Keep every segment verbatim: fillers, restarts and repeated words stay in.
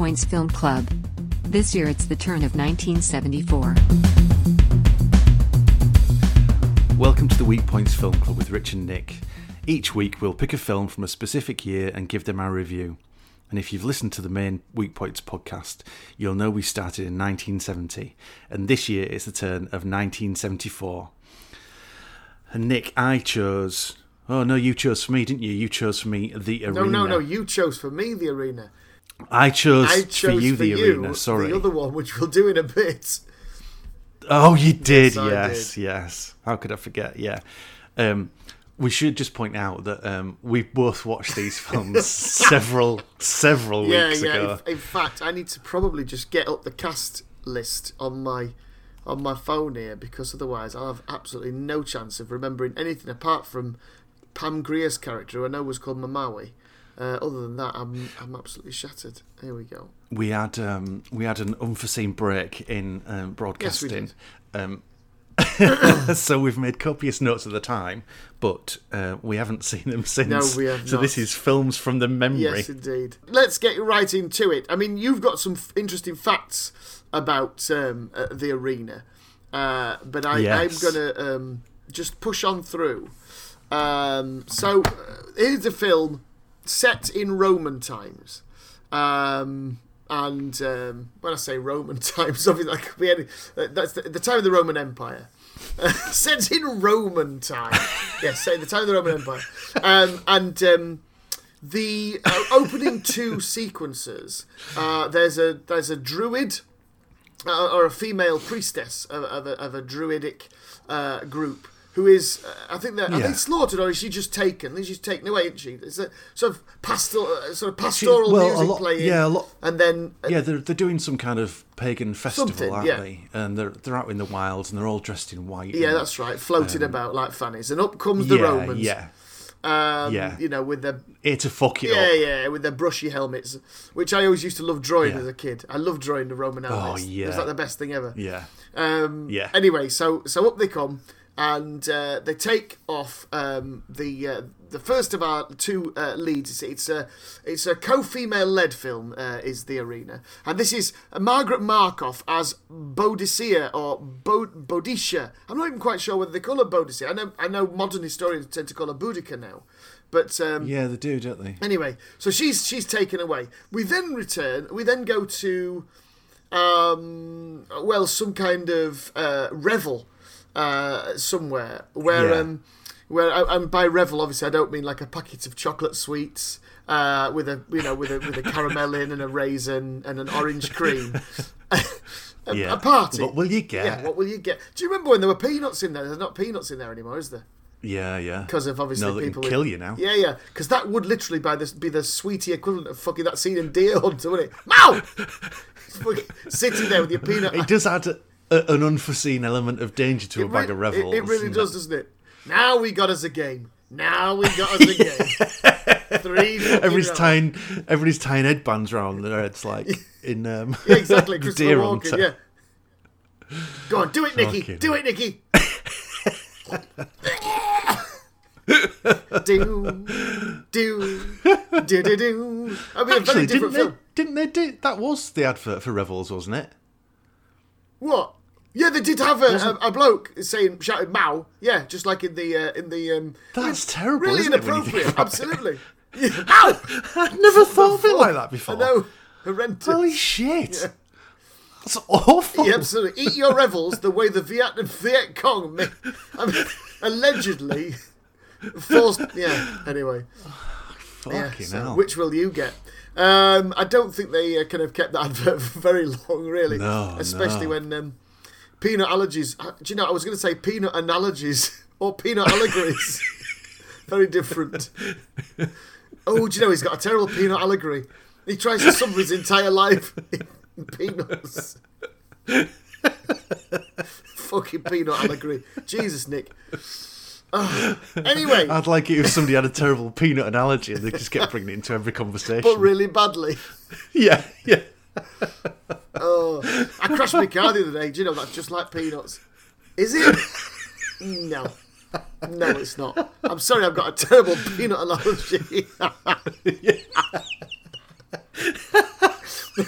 Points Film Club. This year it's the turn of nineteen seventy-four. Welcome to the Weak Points Film Club with Rich and Nick. Each week we'll pick a film from a specific year and give them our review. And if you've listened to the main Weak Points podcast, you'll know we started in nineteen seventy. And this year it's the turn of nineteen seventy-four. And Nick, I chose... Oh, no, you chose for me, didn't you? You chose for me The Arena. No, no, no, you chose for me The Arena. I chose, I chose for you for The you, Arena, sorry. The other one, which we'll do in a bit. Oh, you did, yes, yes. Did. yes. How could I forget, yeah. Um, we should just point out that um, we both watched these films several, several yeah, weeks yeah. ago. In, in fact, I need to probably just get up the cast list on my... on my phone here, because otherwise I'll have absolutely no chance of remembering anything apart from Pam Grier's character, who I know was called Mamawi. Uh, other than that, I'm I'm absolutely shattered. Here we go. We had um, we had an unforeseen break in um, broadcasting. Yes, we did. Um, so we've made copious notes at the time, but uh, we haven't seen them since. No, we have not. So this is films from the memory. Yes, indeed. Let's get right into it. I mean, you've got some f- interesting facts about um, uh, The Arena, uh, but I, yes. I'm going to um, just push on through. Um, so uh, here's a film set in Roman times, um, and um, when I say Roman times, obviously that could be any, uh, that's the, the time of the Roman Empire. Uh, set in Roman time, yes, set in the time of the Roman Empire, um, and. Um, The uh, opening two sequences, uh, there's a there's a druid uh, or a female priestess of, of, a, of a druidic uh, group who is uh, I think they're yeah. are they slaughtered, or is she just taken? Is she taken away? Isn't she? It's a sort of pastoral sort of pastoral she, well, music a lot, playing. Yeah, a lot. And then uh, yeah, they're they're doing some kind of pagan festival, aren't yeah. they? And they're they're out in the wilds and they're all dressed in white. Yeah, and, that's right, floating um, about like fannies, and up comes the yeah, Romans. Yeah. Um, yeah. You know, with their here to fuck it yeah, up. Yeah, with their brushy helmets, which I always used to love drawing yeah. as a kid. I loved drawing the Roman helmets. Oh, yeah. It was like the best thing ever. Yeah. Um, yeah. Anyway, so so up they come, and uh, they take off um, the uh, the first of our two uh, leads. It's a it's a co-female led film. Uh, is The Arena, and this is Margaret Markov as Boudica or Bod- Boudica. I'm not even quite sure whether they call her Boudica. I know I know modern historians tend to call her Boudica now, but um, yeah, they do, don't they? Anyway, so she's she's taken away. We then return. We then go to um, well, some kind of uh, revel. Uh, somewhere where, yeah. um, where, and by revel, obviously, I don't mean like a packet of chocolate sweets uh, with a, you know, with a with a caramel in and a raisin and an orange cream. a, yeah. a party. What will you get? Yeah. What will you get? Do you remember when there were peanuts in there? There's not peanuts in there anymore, is there? Yeah, yeah. Because of obviously no, people can kill with, you now. Yeah, yeah. Because that would literally by this be the sweetie equivalent of fucking that scene in Deer Hunter, wouldn't it? Mow! Sitting there with your peanut. It does add. To- An unforeseen element of danger to it a bag re- of revels. It, it really does, doesn't it? Now we got us a game. Now we got us a game. Three. Everybody's tying, everybody's tying headbands around their heads, like in um, yeah, exactly. Christopher Walken, yeah. Go on, do it, Nicky. Fucking do it, Nicky. do, do, do, do, do. I mean, actually, a very different didn't film. They, didn't they do that? Was the advert for Revels, wasn't it? What? Yeah, they did have a, a, a bloke saying shouting "Mao." Yeah, just like in the uh, in the. Um, That's terrible. Really isn't inappropriate. It absolutely. Yeah. Ow! I've never thought of it like that before. I know. Horrendous. Holy shit! Yeah. That's awful. Yeah, absolutely. Eat your revels the way the Viet Viet Cong, made, I mean, allegedly forced. Yeah. Anyway. Oh, fucking yeah, so hell. Which will you get? Um, I don't think they uh, kind of kept that advert for very long, really. No, Especially no. when um, peanut allergies... Do you know, I was going to say peanut analogies or peanut allegories. Very different. Oh, do you know, he's got a terrible peanut allegory. He tries to suffer his entire life in peanuts. Fucking peanut allegory. Jesus, Nick. Uh, anyway, I'd like it if somebody had a terrible peanut analogy and they just kept bringing it into every conversation, but really badly. Yeah, yeah. Oh, I crashed my car the other day. Do you know that's just like peanuts? Is it? No, no, it's not. I'm sorry, I've got a terrible peanut analogy.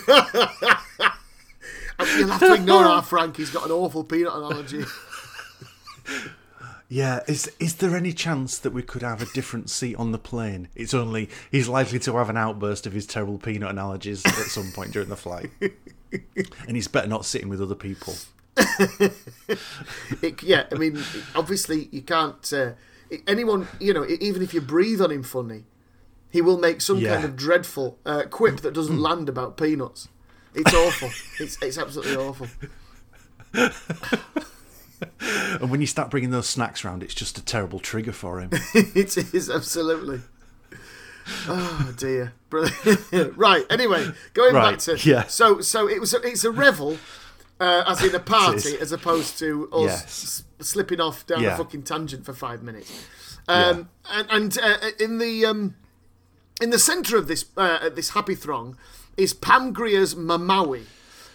You'll have to ignore our Frank. He's got an awful peanut analogy. Yeah, is is there any chance that we could have a different seat on the plane? It's only he's likely to have an outburst of his terrible peanut analogies at some point during the flight, and he's better not sitting with other people. it, yeah, I mean, obviously you can't. Uh, anyone, you know, even if you breathe on him funny, he will make some yeah. kind of dreadful uh, quip that doesn't land about peanuts. It's awful. it's it's absolutely awful. And when you start bringing those snacks round, it's just a terrible trigger for him. It is, absolutely. Oh dear. Right, anyway, going right, back to yeah. so so it was a, it's a revel uh, as in a party as opposed to us yes. s- slipping off down yeah. a fucking tangent for five minutes. Um, yeah. and, and uh, in the um, in the centre of this uh, this happy throng is Pam Grier's Mamawi,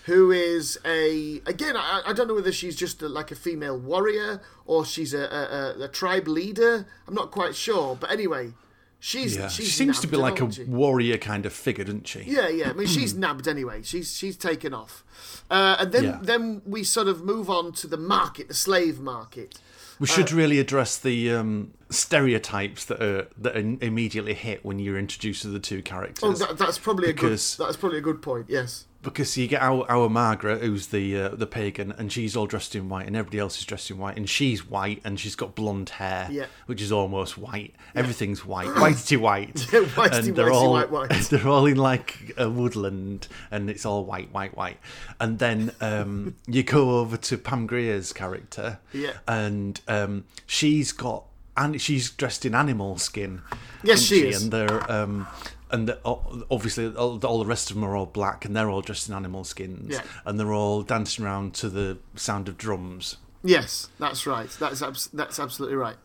who is a, again, I, I don't know whether she's just a, like a female warrior or she's a, a, a, a tribe leader. I'm not quite sure. But anyway, she's, yeah. she's she seems to be like a warrior kind of figure, doesn't she? Yeah, yeah. I mean, she's nabbed anyway. She's she's taken off. Uh, and then, yeah. then we sort of move on to the market, the slave market. We should uh, really address the um, stereotypes that are that are immediately hit when you're introduced to the two characters. Oh, that, that's probably a good. That's probably a good point. Yes. Because you get our, our Margaret, who's the uh, the pagan, and she's all dressed in white, and everybody else is dressed in white, and she's white, and she's got blonde hair, yeah. which is almost white. Yeah. Everything's white, whitey white, yeah, whitey, and they're whitey, all white, white. They're all in like a woodland, and it's all white, white, white. And then um, you go over to Pam Grier's character, yeah. and um, she's got and she's dressed in animal skin. Yes, she, she is, and they're. Um, And the, obviously, all, all the rest of them are all black, and they're all dressed in animal skins, yeah. and they're all dancing around to the sound of drums. Yes, that's right. That's abs- that's absolutely right.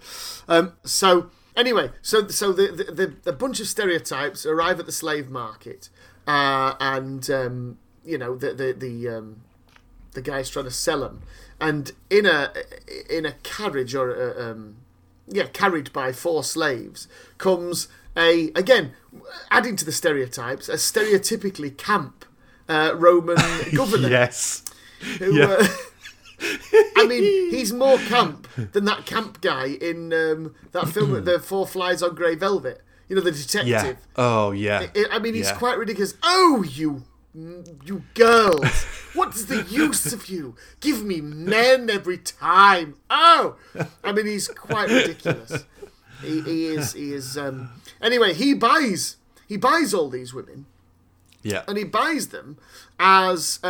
Um, so anyway, so so the, the, the, the bunch of stereotypes arrive at the slave market, uh, and um, you know the the the, um, the guy's trying to sell them, and in a in a carriage or a, um, yeah, carried by four slaves comes. A, again, adding to the stereotypes, a stereotypically camp uh, Roman governor. Yes. Who, yeah. uh, I mean, he's more camp than that camp guy in um, that film, The Four Flies on Grey Velvet. You know, the detective. Yeah. Oh, yeah. I, I mean, he's yeah. quite ridiculous. Oh, you you girls. What's the use of you? Give me men every time. Oh. I mean, he's quite ridiculous. He, he is, he is, um, anyway, he buys, he buys all these women. Yeah. And he buys them as, uh,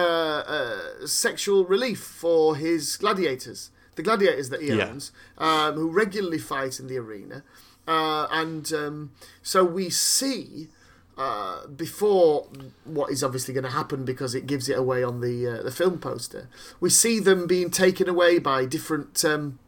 uh sexual relief for his gladiators, the gladiators that he owns, yeah. um, who regularly fight in the arena. Uh, and, um, so we see, uh, before what is obviously going to happen because it gives it away on the, uh, the film poster, we see them being taken away by different, um,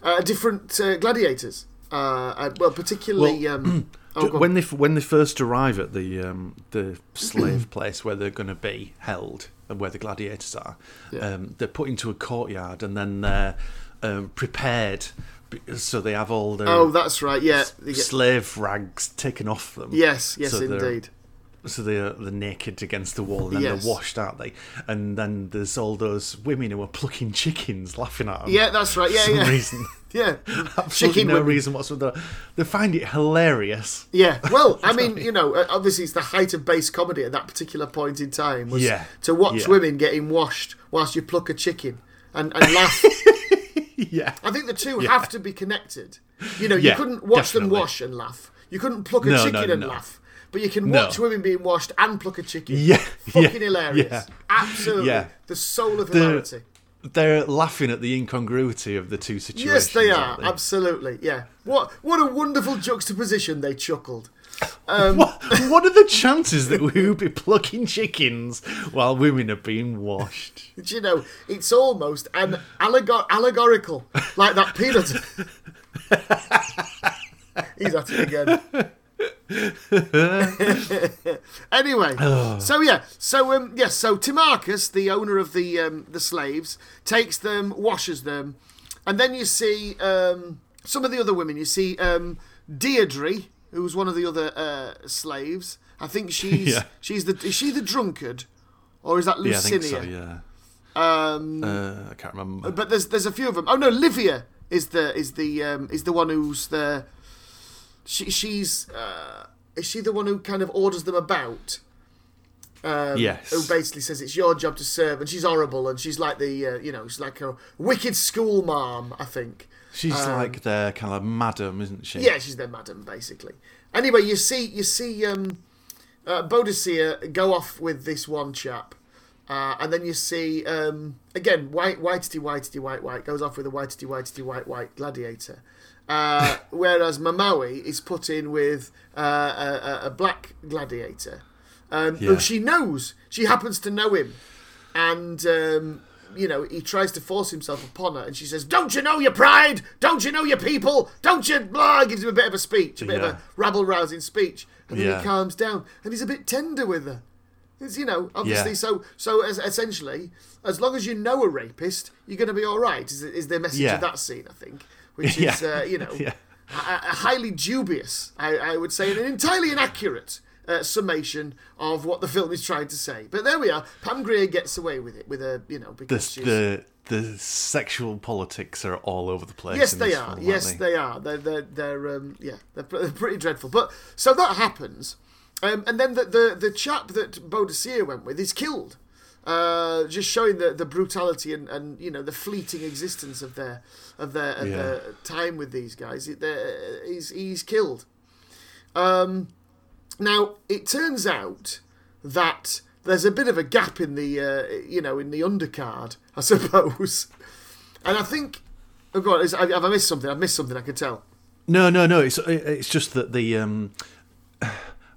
uh, different, uh, gladiators. Uh, well, particularly well, um, oh, when they when they first arrive at the um, the slave place where they're going to be held and where the gladiators are, yeah. um, they're put into a courtyard and then they're uh, prepared, so they have all their oh, that's right, yeah, slave rags taken off them. Yes, yes, so indeed. So they're, they're naked against the wall, and then yes. they're washed, aren't they? And then there's all those women who are plucking chickens, laughing at them. Yeah, that's right. Yeah, for some yeah. reason. Yeah, absolutely chicken no women. Reason whatsoever. They find it hilarious. Yeah. Well, I mean, you know, obviously it's the height of base comedy at that particular point in time. Was yeah. to watch yeah. women getting washed whilst you pluck a chicken and, and laugh. Yeah. I think the two yeah. have to be connected. You know, you yeah, couldn't watch definitely. them wash and laugh. You couldn't pluck a no, chicken no, and no. laugh. But you can watch no. women being washed and pluck a chicken. Yeah, fucking yeah, hilarious. Yeah. Absolutely. Yeah. The soul of hilarity. They're, they're laughing at the incongruity of the two situations. Yes, they are. They? Absolutely. Yeah. What what a wonderful juxtaposition, they chuckled. Um, what, what are the chances that we would be plucking chickens while women are being washed? Do you know, it's almost an allegor- allegorical, like that peanut. He's at it again. Anyway, oh. so yeah, so um, yes, yeah, so Timarchus, the owner of the um, the slaves, takes them, washes them, and then you see um, some of the other women. You see um, Deirdre, who was one of the other uh, slaves. I think she's yeah. she's the is she the drunkard, or is that Lucinia? Yeah, I think so, yeah. Um, uh, I can't remember. But there's there's a few of them. Oh no, Livia is the is the um, is the one who's the she she's uh, is she the one who kind of orders them about? Um, yes. Who basically says it's your job to serve, and she's horrible, and she's like the uh, you know she's like a wicked school mom, I think. She's um, like their kind of madam, isn't she? Yeah, she's their madam basically. Anyway, you see you see um, uh, Boudica go off with this one chap, uh, and then you see um, again white whitey whitey white white goes off with a whitey whitey white white gladiator, uh, whereas Mamawi is put in with uh, a, a black gladiator. Um, yeah. Who she knows, she happens to know him, and um, you know he tries to force himself upon her, and she says, "Don't you know your pride? Don't you know your people? Don't you?" Blah, gives him a bit of a speech, a bit yeah. of a rabble-rousing speech, and then yeah. he calms down, and he's a bit tender with her. It's, you know, obviously, yeah. so so as, essentially, as long as you know a rapist, you're going to be all right. Is is the message yeah. of that scene? I think, which is yeah. uh, you know, yeah. a, a highly dubious, I, I would say, and an entirely inaccurate. Uh, summation of what the film is trying to say, but there we are. Pam Grier gets away with it with a you know because the the, the sexual politics are all over the place. Yes, in they, this are. Film, yes they? they are. Yes, they are. They're they're um, yeah they're, they're pretty dreadful. But so that happens, um, and then the, the the chap that Boudica went with is killed, uh, just showing the, the brutality and, and you know the fleeting existence of their of their, of yeah. their time with these guys. They're, he's he's killed. Um. Now it turns out that there's a bit of a gap in the uh, you know in the undercard, I suppose, and I think oh god, is, have I missed something? I've missed something. I can tell. No, no, no. It's it's just that the um,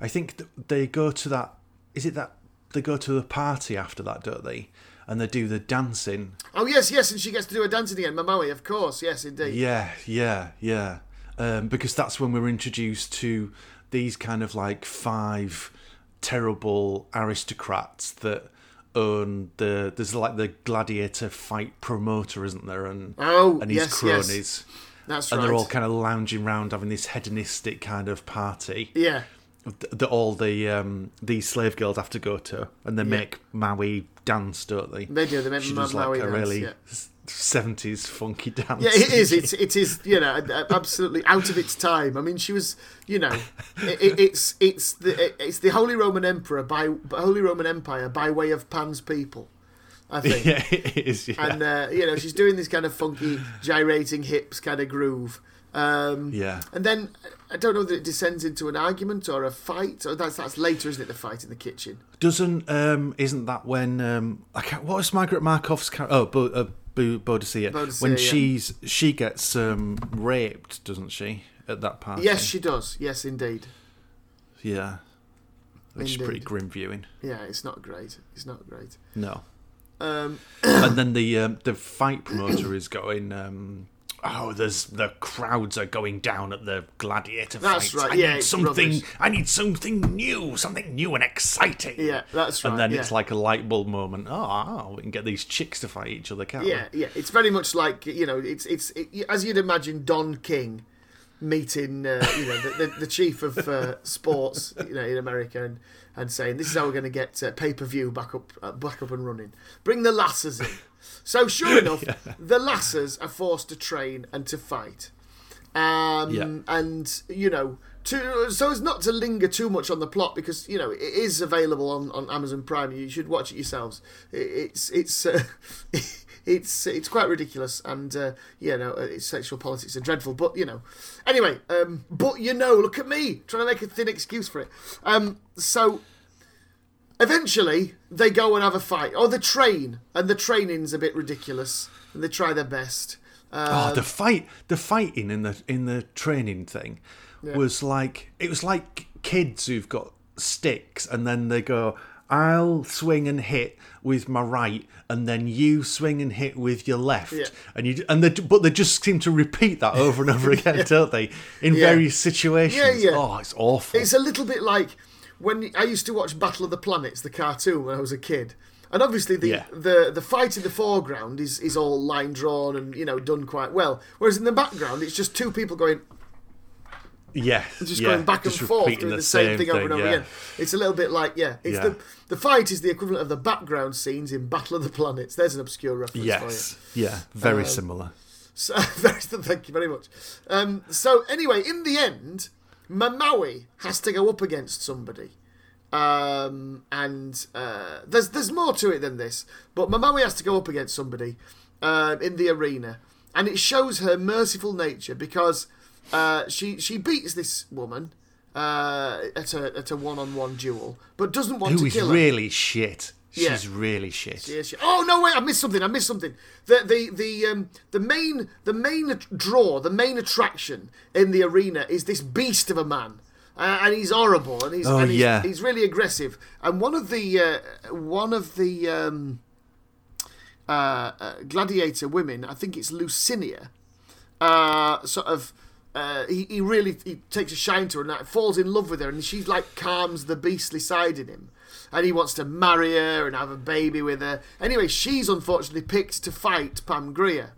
I think they go to that. Is it that they go to the party after that, don't they? And they do the dancing. Oh yes, yes, and she gets to do her dancing again, Mamawi, of course. Yes, indeed. Yeah, yeah, yeah. Um, because that's when we're introduced to. These kind of like five terrible aristocrats that own the there's like the gladiator fight promoter, isn't there? And oh, and his yes, cronies. Yes. That's and right. And they're all kind of lounging around having this hedonistic kind of party. Yeah. That all the um, these slave girls have to go to, and they yeah. make Maui dance, don't they? They do. They make she does like Maui a dance, really. Yeah. seventies funky dance. Yeah, it is. It's it is you know absolutely out of its time. I mean, she was you know it, it, it's it's the it's the Holy Roman Emperor by Holy Roman Empire by way of Pan's people, I think. Yeah, it is. Yeah. And uh, you know she's doing this kind of funky gyrating hips kind of groove. Um, yeah. And then I don't know that it descends into an argument or a fight. Or that's that's later, isn't it? The fight in the kitchen. Doesn't um isn't that when um I can't what is Margaret Markov's car- oh but. Uh, Boudica, Boudica, when she's yeah. she gets um, raped, doesn't she? At that party. Yes, she does. Yes, indeed. Yeah, which indeed. is pretty grim viewing. Yeah, it's not great. It's not great. No. Um, and then the um, the fight promoter is going. Um, oh, there's the crowds are going down at the gladiator that's fights. Right. I yeah, need something. Rubbish. I need something new, something new and exciting. Yeah, that's right. And then yeah. it's like a light bulb moment. Oh, we can get these chicks to fight each other, can't yeah, we? Yeah, yeah. It's very much like you know, it's it's it, as you'd imagine, Don King meeting uh, you know the, the, the chief of uh, sports, you know, in America, and, and saying this is how we're going to get uh, pay per view back up uh, back up and running. Bring the lasses in. So sure enough, yeah. the lasses are forced to train and to fight, um, yeah. and you know, to, so as not to linger too much on the plot because you know it is available on, on Amazon Prime. You should watch it yourselves. It's it's uh, it's it's quite ridiculous, and uh, you know, its sexual politics are dreadful. But you know, anyway, um, but you know, look at me trying to make a thin excuse for it. Um, so. Eventually, they go and have a fight. Or the train, and the training's a bit ridiculous, and they try their best. Um, oh, the fight, the fighting in the in the training thing yeah. was like it was like kids who've got sticks, and then they go, "I'll swing and hit with my right, and then you swing and hit with your left," yeah. and you and they, but they just seem to repeat that over and over again, yeah. don't they? In yeah. various situations. Yeah, yeah. Oh, it's awful. It's a little bit like. When I used to watch Battle of the Planets, the cartoon, when I was a kid, and obviously the, yeah. the, the fight in the foreground is, is all line drawn and you know done quite well, whereas in the background it's just two people going Yes. Just yeah, going back and forth doing the, the same thing over and over yeah. again. It's a little bit like, yeah. It's yeah. The, the fight is the equivalent of the background scenes in Battle of the Planets. There's an obscure reference yes. for you. Yeah, very um, similar. So, thank you very much. Um, so anyway, in the end, Mamawi has to go up against somebody. Um, and uh, there's there's more to it than this. But Mamawi has to go up against somebody uh, in the arena. And it shows her merciful nature because... Uh, she she beats this woman uh, at a at a one on one duel, but doesn't want Who to kill her. Who is really shit? Yeah. She's really shit. Yeah, she, oh no! Wait, I missed something. I missed something. The the the um the main the main draw, the main attraction in the arena is this beast of a man, uh, and he's horrible, and he's oh, and he's, yeah. he's really aggressive. And one of the uh, one of the um, uh, uh, gladiator women, I think it's Lucinia, uh, sort of. Uh, he, he really he takes a shine to her and like, falls in love with her, and she like calms the beastly side in him, and he wants to marry her and have a baby with her. Anyway, she's unfortunately picked to fight Pam Grier,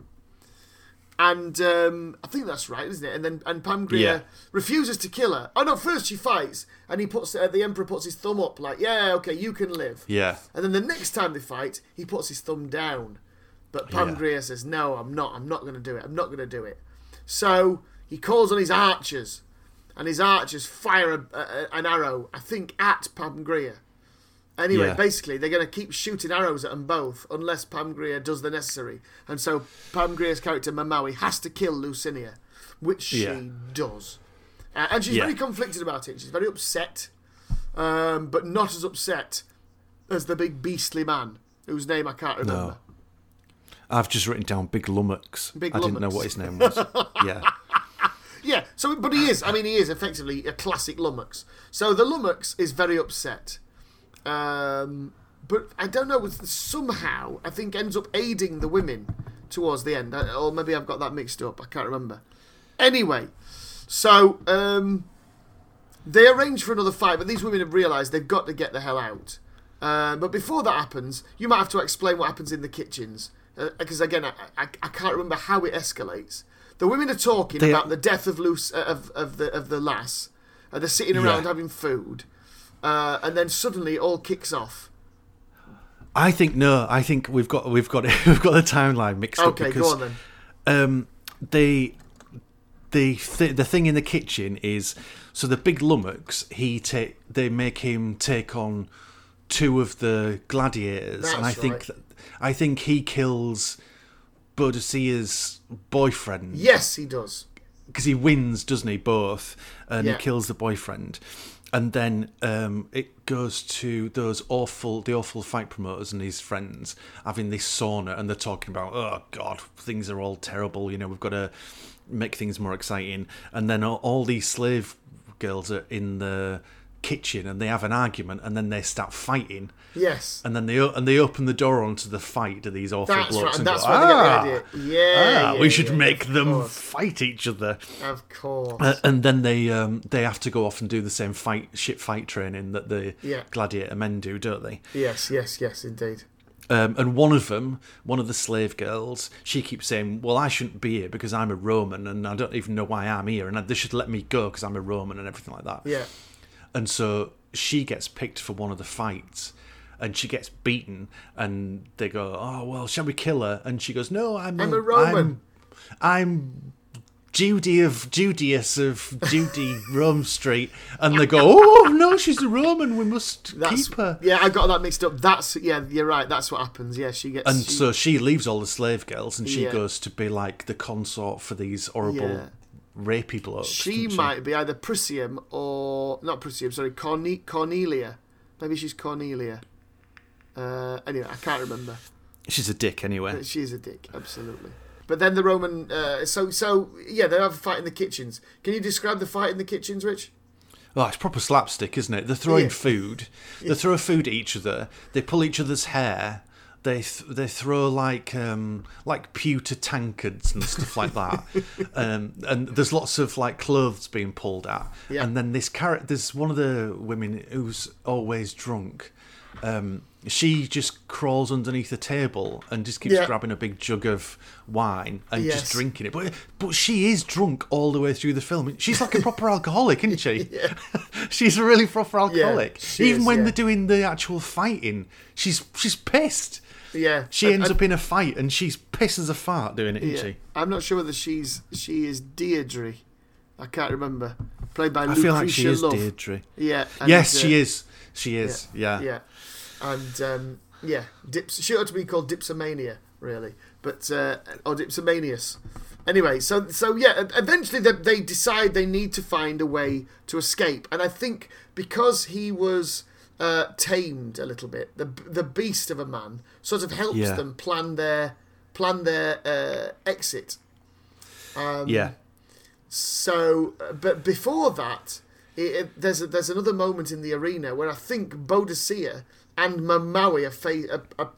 and um, I think that's right, isn't it? And then and Pam Grier yeah. refuses to kill her. Oh no! First she fights, and he puts uh, the Emperor puts his thumb up, like yeah, okay, you can live. Yeah. And then the next time they fight, he puts his thumb down, but Pam yeah. Grier says, "No, I'm not. I'm not going to do it. I'm not going to do it." So. He calls on his archers, and his archers fire a, a, an arrow, I think, at Pam Grier. Anyway, yeah. basically, they're going to keep shooting arrows at them both unless Pam Grier does the necessary. And so Pam Grier's character, Mamawi, has to kill Lucinia, which she yeah. does. Uh, and she's yeah. very conflicted about it. She's very upset, um, but not as upset as the big beastly man, whose name I can't remember. No. I've just written down Big Lummox. Big I Lummox. Didn't know what his name was. yeah. Yeah, so but he is. I mean, he is effectively a classic lummox. So the lummox is very upset, um, but I don't know. Somehow, I think ends up aiding the women towards the end, or maybe I've got that mixed up. I can't remember. Anyway, so um, they arrange for another fight, but these women have realised they've got to get the hell out. Uh, but before that happens, you might have to explain what happens in the kitchens, because uh, again, I, I, I can't remember how it escalates. The women are talking they, about the death of Luce, of of the of the lass, and they're sitting around yeah. having food, uh, and then suddenly it all kicks off. I think no, I think we've got we've got we've got the timeline mixed okay, up. Okay, go on then. Um, they the th- the thing in the kitchen is so the big lummox he take they make him take on two of the gladiators, That's and I right. think that, I think he kills. Boudicia's boyfriend. Yes, he does. Because he wins, doesn't he, both? And yeah. he kills the boyfriend. And then um, it goes to those awful, the awful fight promoters and his friends having this sauna, and they're talking about, oh, God, things are all terrible. You know, we've got to make things more exciting. And then all, all these slave girls are in the kitchen and they have an argument and then they start fighting. Yes. And then they and they open the door onto the fight to these awful that's blokes right. and, and that's go, ah, they get the idea. Yeah, ah, yeah, we should yeah, make them course. Fight each other. Of course. Uh, and then they um, they have to go off and do the same fight shit fight training that the yeah. gladiator men do, don't they? Yes, yes, yes, indeed. Um, and one of them, one of the slave girls, she keeps saying, well, I shouldn't be here because I'm a Roman and I don't even know why I'm here and they should let me go because I'm a Roman and everything like that. Yeah. And so she gets picked for one of the fights and she gets beaten and they go, oh, well, shall we kill her? And she goes, no, I'm, I'm a, a Roman. I'm, I'm Judy of Judas of Judy Rome Street. And they go, oh, no, she's a Roman. We must that's, keep her. Yeah, I got that mixed up. That's yeah, you're right. That's what happens. Yeah, she gets. And she, so she leaves all the slave girls and she yeah. goes to be like the consort for these horrible... Yeah. Ray people up. She might she? be either Prisium or not Prisium. Sorry, Corne- Cornelia. Maybe she's Cornelia. Uh, anyway, I can't remember. She's a dick, anyway. She's a dick, absolutely. But then the Roman. Uh, so so yeah, they have a fight in the kitchens. Can you describe the fight in the kitchens, Rich? Oh, it's proper slapstick, isn't it? They're throwing yeah. food. They yeah. throw food at each other. They pull each other's hair. They th- they throw like um, like pewter tankards and stuff like that, um, and there's lots of like clothes being pulled at, yeah. and then this character, there's one of the women who's always drunk, um, she just crawls underneath the table and just keeps yeah. grabbing a big jug of wine and yes. just drinking it. But but she is drunk all the way through the film. She's like a proper alcoholic, isn't she? Yeah. She's a really proper alcoholic. Yeah, Even is, when yeah. they're doing the actual fighting, she's she's pissed. Yeah, she and, ends and, up in a fight and she's pissed as a fart doing it, isn't yeah. she? I'm not sure whether she's she is Deirdre. I can't remember. Played by I Lucretia Love. I feel like she is Love. Deirdre. Yeah. And, yes, uh, she is. She is. Yeah. Yeah. yeah. And um, yeah, Dips, she ought to be called Dipsomania, really, but uh, or Dipsomanius. Anyway, so so yeah, eventually they, they decide they need to find a way to escape, and I think because he was. Uh, tamed a little bit, the the beast of a man sort of helps yeah. them plan their plan their uh, exit. Um, yeah. So, but before that, it, it, there's a, there's another moment in the arena where I think Boudica and Mamawi are, fa- are, are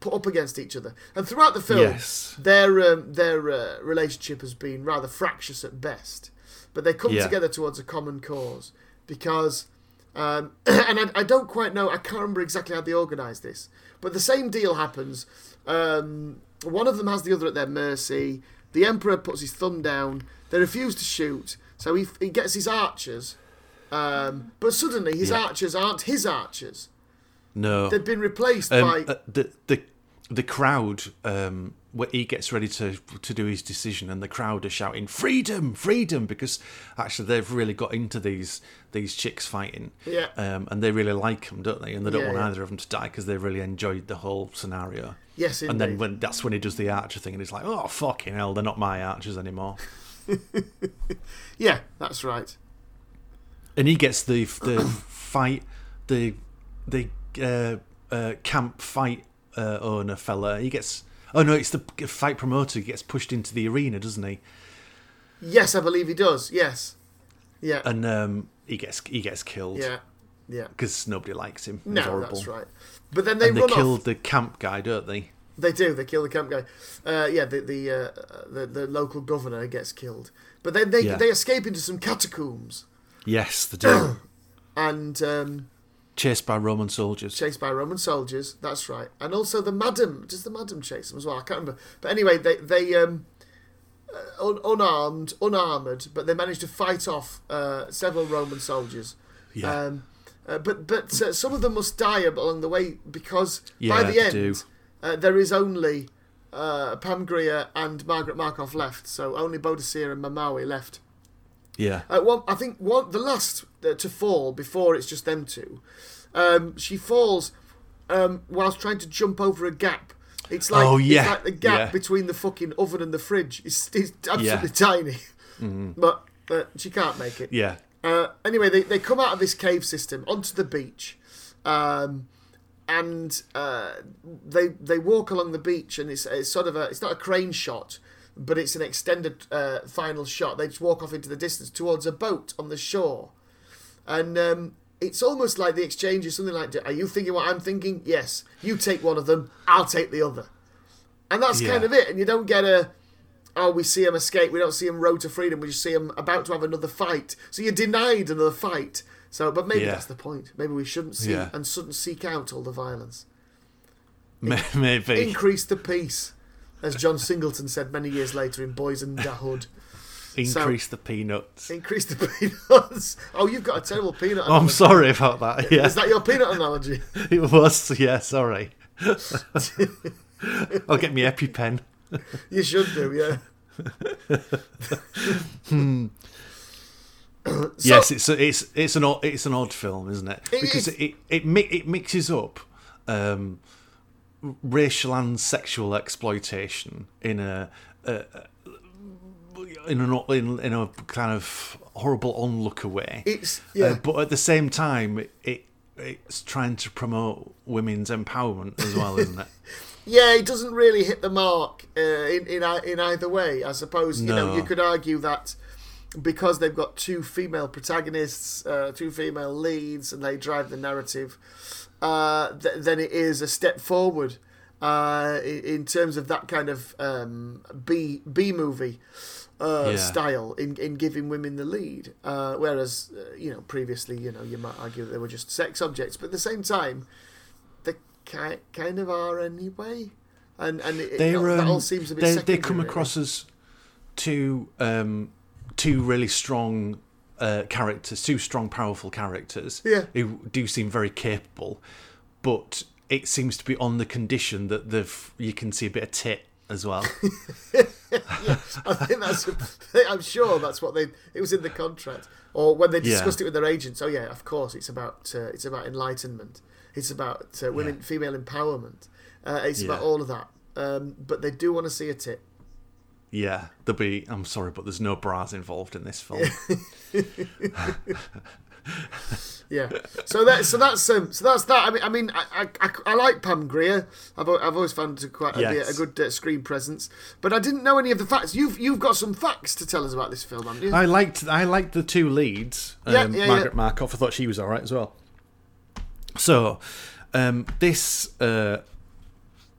put up against each other, and throughout the film, yes. their um, their uh, relationship has been rather fractious at best, but they come yeah. together towards a common cause because. Um, and I, I don't quite know, I can't remember exactly how they organised this, but the same deal happens. Um, one of them has the other at their mercy. The Emperor puts his thumb down. They refuse to shoot, so he, he gets his archers, um, but suddenly his yeah. archers aren't his archers. No. They've been replaced um, by... Uh, the, the, the crowd... Um... where he gets ready to to do his decision, and the crowd are shouting "freedom, freedom!" because actually they've really got into these these chicks fighting, yeah, um, and they really like them, don't they? And they don't yeah, want yeah. either of them to die because they really enjoyed the whole scenario. Yes, indeed. And then when that's when he does the archer thing, and he's like, "Oh fucking hell, they're not my archers anymore." Yeah, that's right. And he gets the the fight, the the uh, uh, camp fight uh, owner fella. He gets. Oh, no, it's the fight promoter who gets pushed into the arena, doesn't he? Yes, I believe he does, yes. Yeah. And um, he gets he gets killed. Yeah, yeah. Because nobody likes him. No, horrible. That's right. But then they and run they kill off. the camp guy, don't they? They do, they kill the camp guy. Uh, yeah, the the, uh, the the local governor gets killed. But then they, yeah. they escape into some catacombs. Yes, they do. And... Um, Chased by Roman soldiers. Chased by Roman soldiers, that's right. And also the madam. Does the madam chase them as well? I can't remember. But anyway, they, they um, un- unarmed, unarmoured, but they managed to fight off uh, several Roman soldiers. Yeah. Um, uh, but but uh, some of them must die along the way because yeah, by the end, uh, there is only uh, Pam Grier and Margaret Markov left. So only Boudica and Mamawi left. Yeah. Uh, well, I think one, the last uh, to fall before it's just them two. Um, she falls um, whilst trying to jump over a gap. It's like, oh, yeah. it's like the gap yeah. between the fucking oven and the fridge. It's, it's absolutely yeah. tiny, mm-hmm. but uh, she can't make it. Yeah. Uh, anyway, they, they come out of this cave system onto the beach, um, and uh, they they walk along the beach, and it's it's sort of a it's not a crane shot. But it's an extended uh, final shot. They just walk off into the distance towards a boat on the shore. And um, it's almost like the exchange is something like, are you thinking what I'm thinking? Yes. You take one of them, I'll take the other. And that's yeah. kind of it. And you don't get a, oh, we see him escape. We don't see him road to freedom. We just see him about to have another fight. So you're denied another fight. So, but maybe yeah. that's the point. Maybe we shouldn't see yeah. and shouldn't seek out all the violence. Maybe. Increase the peace. As John Singleton said many years later in Boys and Da Hood. Increase so, the peanuts. Increase the peanuts. Oh, you've got a terrible peanut analogy. Oh, I'm sorry about that. Yeah. Is that your peanut analogy? It was, yeah, sorry. I'll get me EpiPen. You should do, yeah. hmm. so, yes, it's a, it's it's an odd, it's an odd film, isn't it? it because it it, it, mi- it mixes up... Um, racial and sexual exploitation in a, a in an in, in a kind of horrible onlooker way. It's yeah. uh, but at the same time, it it's trying to promote women's empowerment as well, isn't it? Yeah, it doesn't really hit the mark uh, in in in either way. I suppose you no. know you could argue that because they've got two female protagonists, uh, two female leads, and they drive the narrative. Uh, th- then it is a step forward uh, in, in terms of that kind of um, B B movie uh, yeah. style in, in giving women the lead. Uh, whereas uh, you know previously, you know, you might argue that they were just sex objects, but at the same time, ki- kind of are anyway. And and it, it all, um, that all seems a bit secondary. They come across as two um, two really strong uh, characters, two strong, powerful characters yeah. who do seem very capable, but it seems to be on the condition that they've you can see a bit of tit as well. yeah, I think that's. I'm sure that's what they. It was in the contract, or when they discussed yeah. it with their agents. Oh yeah, of course, it's about uh, it's about enlightenment. It's about uh, women, yeah. female empowerment. Uh, it's yeah. about all of that. Um, but they do want to see a tit. Yeah, there'll be. I'm sorry, but there's no bras involved in this film. Yeah. yeah. So that. So that's. Um, so that's that. I mean. I mean. I. I, I like Pam Grier. I've. I've always found her quite yes. a, a good uh, screen presence. But I didn't know any of the facts. You've. You've got some facts to tell us about this film, haven't you? I liked. I liked the two leads. Um, yeah, yeah, Margaret yeah. Markov. I thought she was all right as well. So, um, this. Uh,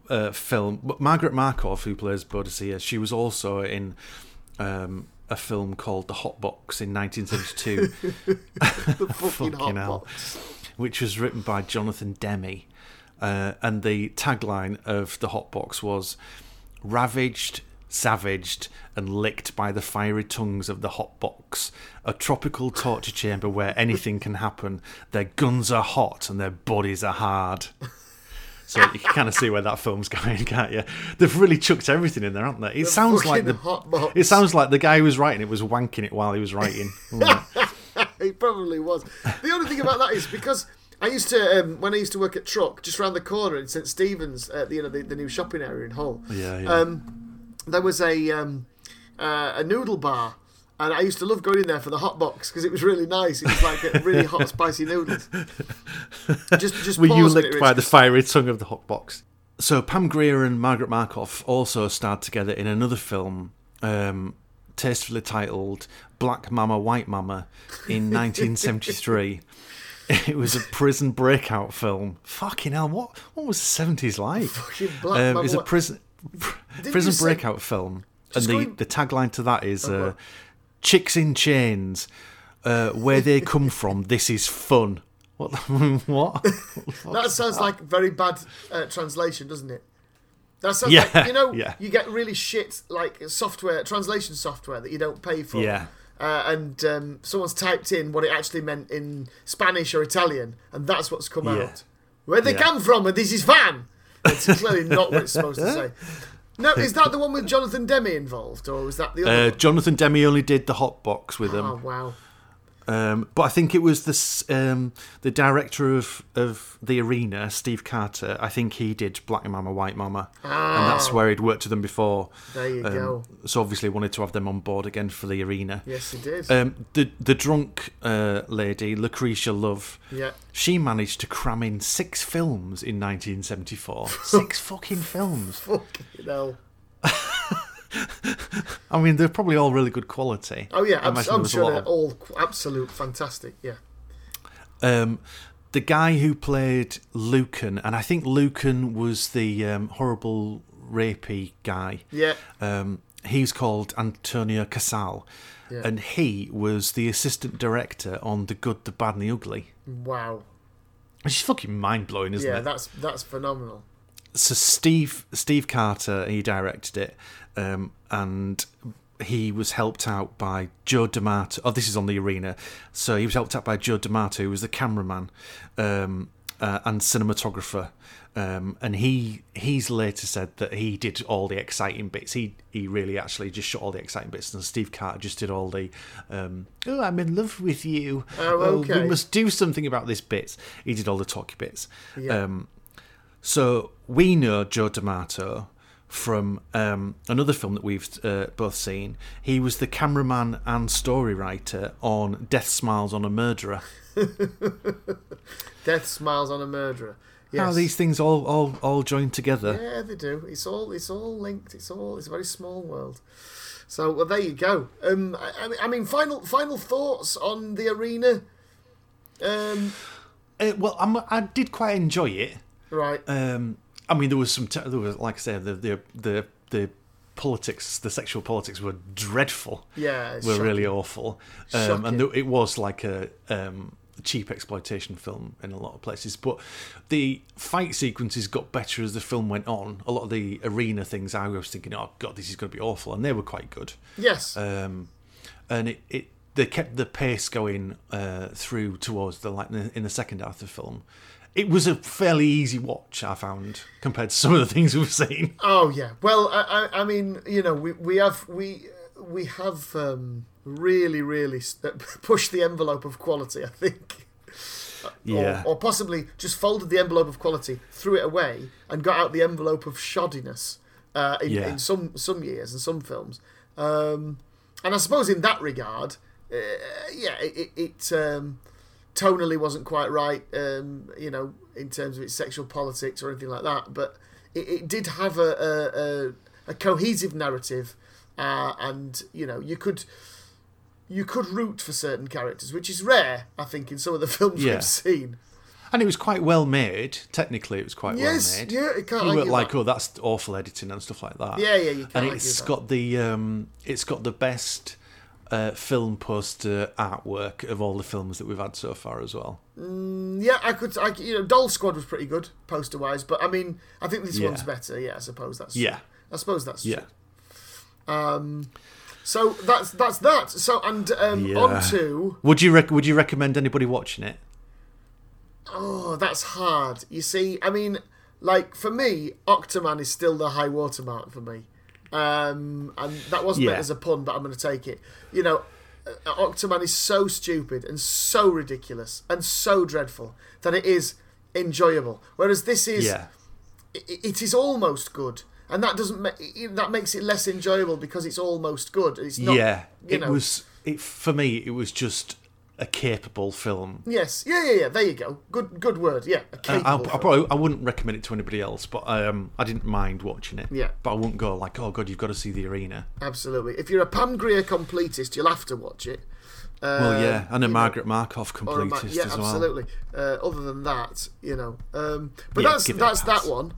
Uh, film, but Margaret Markov, who plays Boudica, she was also in um, a film called The Hot Box in nineteen seventy-two. The fucking Hot hell, Box, which was written by Jonathan Demme, uh, and the tagline of The Hot Box was "Ravaged, savaged, and licked by the fiery tongues of the hot box, a tropical torture chamber where anything can happen. Their guns are hot and their bodies are hard." So you can kind of see where that film's going, can't you? They've really chucked everything in there, haven't they? It the sounds like the hot box. It sounds like the guy who was writing it was wanking it while he was writing. He probably was. The only thing about that is because I used to um, when I used to work at Truck, just round the corner in Saint Stephen's, uh, the, you know, the, the new shopping area in Hull. Yeah, yeah. Um, there was a um, uh, a noodle bar. And I used to love going in there for the hot box because it was really nice. It was like a really hot, spicy noodles. Just, just were you licked by the fiery tongue of the hot box? So Pam Grier and Margaret Markov also starred together in another film, um, tastefully titled Black Mama, White Mama, in nineteen seventy-three. It was a prison breakout film. Fucking hell, what what was the seventies like? Fucking Black um, Mama. It was a prison, pr- prison breakout say- film. Just and the, going- the tagline to that is... Oh, uh, Chicks in chains, uh, where they come from, this is fun. What? What? That sounds like very bad uh, translation, doesn't it? That sounds yeah, like, you know, yeah. you get really shit, like, software, translation software that you don't pay for. Yeah. Uh, and um, someone's typed in what it actually meant in Spanish or Italian, and that's what's come yeah. out. Where they yeah. come from, and this is fun. It's clearly not what it's supposed to say. No, is that the one with Jonathan Demme involved, or was that the other uh, one? Jonathan Demme only did the hot box with him. Oh, wow. Um, but I think it was this, um, the director of, of The Arena, Steve Carter, I think he did Black Mama, White Mama. Oh. And that's where he'd worked with them before. There you um, go. So obviously wanted to have them on board again for The Arena. Yes, he did. Um, the, the drunk uh, lady, Lucretia Love, yeah. she managed to cram in six films in nineteen seventy-four. Six fucking films. Fucking hell. I mean, they're probably all really good quality. Oh yeah, I'm, I'm sure they're of... all absolute fantastic. Yeah. Um, the guy who played Lucan, and I think Lucan was the um, horrible rapey guy. Yeah. Um, he's called Antonio Casal, yeah. and he was the assistant director on The Good, the Bad, and the Ugly. Wow. Which is fucking mind blowing, isn't yeah, it? Yeah, that's that's phenomenal. So Steve Steve Carter, he directed it. Um, and he was helped out by Joe D'Amato. Oh, this is on The Arena. So he was helped out by Joe D'Amato, who was the cameraman um, uh, and cinematographer. Um, and he he's later said that he did all the exciting bits. He he really actually just shot all the exciting bits, and Steve Carter just did all the um, oh, I'm in love with you. Oh, okay. Oh, we must do something about this bits. He did all the talky bits. Yeah. Um, so we know Joe D'Amato from um, another film that we've uh, both seen. He was the cameraman and story writer on Death Smiles on a Murderer. Death Smiles on a Murderer. Yes. How these things all, all, all join together. Yeah, they do. It's all it's all linked. It's all it's a very small world. So well, there you go. Um, I, I mean, final final thoughts on The Arena. Um, uh, well, I'm, I did quite enjoy it. Right. Um. I mean, there was some. T- there was, like I said, the, the the the politics, the sexual politics were dreadful. Yeah, it's were shocking. Really awful. Um, and th- it was like a um, cheap exploitation film in a lot of places. But the fight sequences got better as the film went on. A lot of the arena things, I was thinking, oh god, this is going to be awful, and they were quite good. Yes. Um, and it, it they kept the pace going uh, through towards the like in the second half of the film. It was a fairly easy watch, I found, compared to some of the things we've seen. Oh yeah, well, I, I, I mean, you know, we we have we we have um, really, really pushed the envelope of quality, I think. Yeah. Or, or possibly just folded the envelope of quality, threw it away, and got out the envelope of shoddiness uh, in, yeah. in some some years and some films. Um, and I suppose in that regard, uh, yeah, it. it, it um, tonally wasn't quite right, um, you know, in terms of its sexual politics or anything like that, but it, it did have a a, a, a cohesive narrative, uh, and you know, you could you could root for certain characters, which is rare, I think, in some of the films yeah. we've seen. And it was quite well made. Technically, it was quite yes, well made. Yeah, it can't. You weren't like, that. oh, that's awful editing and stuff like that. Yeah, yeah, you can't. And it's got that. the um, it's got the best. Uh, film poster artwork of all the films that we've had so far as well. Mm, yeah, I could, I, you know, Doll Squad was pretty good poster wise, but I mean, I think this yeah. one's better. Yeah, I suppose that's yeah. True. I suppose that's yeah. True. Um, so that's that's that. So and um, yeah. on to would you rec- would you recommend anybody watching it? Oh, that's hard. You see, I mean, like for me, Octoman is still the high watermark for me. Um, and that wasn't yeah. meant as a pun, but I'm going to take it. You know, Octoman is so stupid and so ridiculous and so dreadful that it is enjoyable. Whereas this is, yeah. it, it is almost good, and that doesn't ma- that makes it less enjoyable because it's almost good. It's not. Yeah, you know. It was. It for me, it was just a capable film. Yes. Yeah. Yeah. Yeah. There you go. Good. Good word. Yeah. A capable. Uh, I probably I wouldn't recommend it to anybody else, but um, I didn't mind watching it. Yeah. But I wouldn't go like, oh god, you've got to see The Arena. Absolutely. If you're a Pam Grier completist, you'll have to watch it. Uh, well, yeah, and a Margaret Markov completist Ma- yeah, as well. Yeah, absolutely. Uh, other than that, you know, um, but yeah, that's that's that one.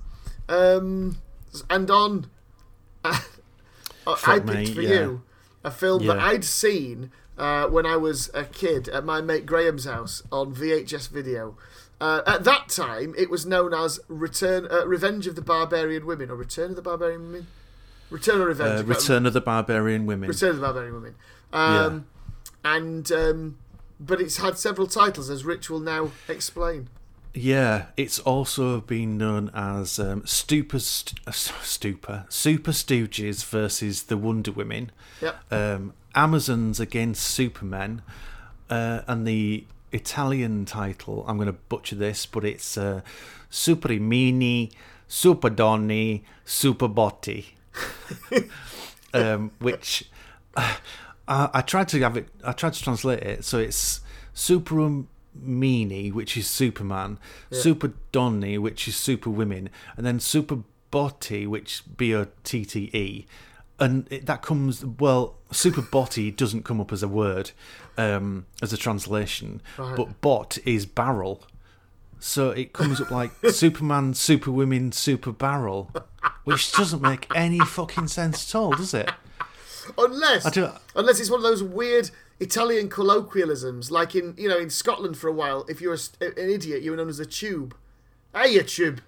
Um, and on, I, I picked me, for yeah. you a film yeah. that I'd seen. Uh, when I was a kid at my mate Graham's house on V H S video. Uh, at that time, it was known as Return, uh, Revenge of the Barbarian Women, or Return of the Barbarian Women? Return or Revenge? Uh, Return of the Barbarian Women. Return of the Barbarian Women. Um, yeah. And um, but it's had several titles, as Rich will now explain. Yeah, it's also been known as um, Stupor, St- Stupor, Super Stooges versus the Wonder Women. Yeah. Um, Amazons against Supermen, uh, and the Italian title, I'm going to butcher this, but it's uh, Supermini, Superdonni, Superbotti, um, which uh, I, I tried to have it. I tried to translate it. So it's Supermini, which is Superman, yeah. Superdonni, which is Superwomen, and then Superbotti, which B O T T E. And it, that comes, well, super botty doesn't come up as a word, um, as a translation, right. But bot is barrel. So it comes up like Superman, Superwomen, Super Barrel, which doesn't make any fucking sense at all, does it? Unless, I do, unless it's one of those weird Italian colloquialisms, like in, you know, in Scotland for a while, if you're a, an idiot, you were known as a tube. Hey, a tube.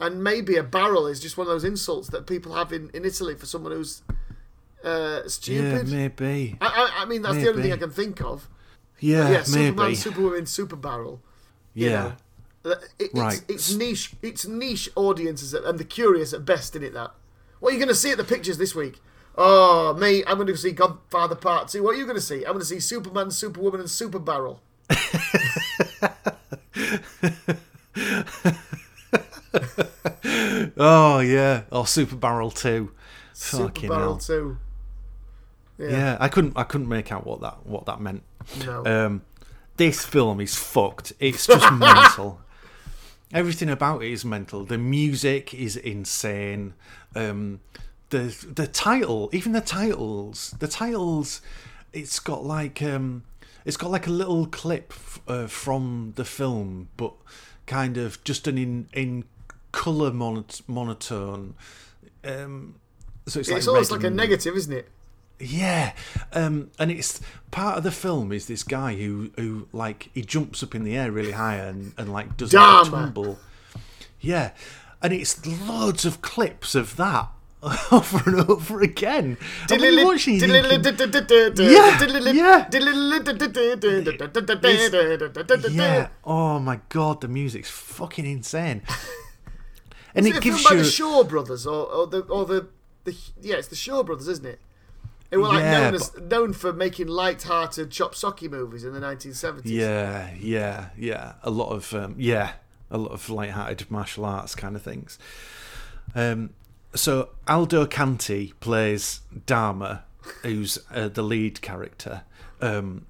And maybe a barrel is just one of those insults that people have in, in Italy for someone who's uh, stupid. Yeah, maybe. I, I, I mean, that's maybe. the only thing I can think of. Yeah, yeah, maybe. Superman, Superwoman, Super Barrel. Yeah. You know, it, right. It's, it's niche. It's niche audiences and the curious at best, isn't it, that? What are you going to see at the pictures this week? Oh, me, I'm going to see Godfather Part two. What are you going to see? I'm going to see Superman, Superwoman and Super Barrel. Oh yeah, or oh, Super Barrel two. Super Fucking Barrel hell. two. Yeah. yeah, I couldn't, I couldn't make out what that, what that meant. No. Um, this film is fucked. It's just mental. Everything about it is mental. The music is insane. Um, the the title, even the titles, the titles, it's got like, um, it's got like a little clip uh, from the film, but kind of just an in in. Colour monot- monotone. Um, so it's, it's like almost like a negative, isn't it? Yeah, um, and it's part of the film is this guy who, who like he jumps up in the air really high and, and like does like a tumble. Yeah, and it's loads of clips of that over and over again. I've been watching it. Yeah, yeah. Oh my god, the music's fucking insane. And it gives you the Shaw Brothers or the or the yeah, it's the Shaw Brothers, isn't it? They were like yeah, known, as, but, known for making light-hearted chop socky movies in the nineteen seventies. Yeah, yeah, yeah. A lot of um, yeah, a lot of light-hearted martial arts kind of things. Um, so Aldo Canty plays Dharma, who's uh, the lead character. Um,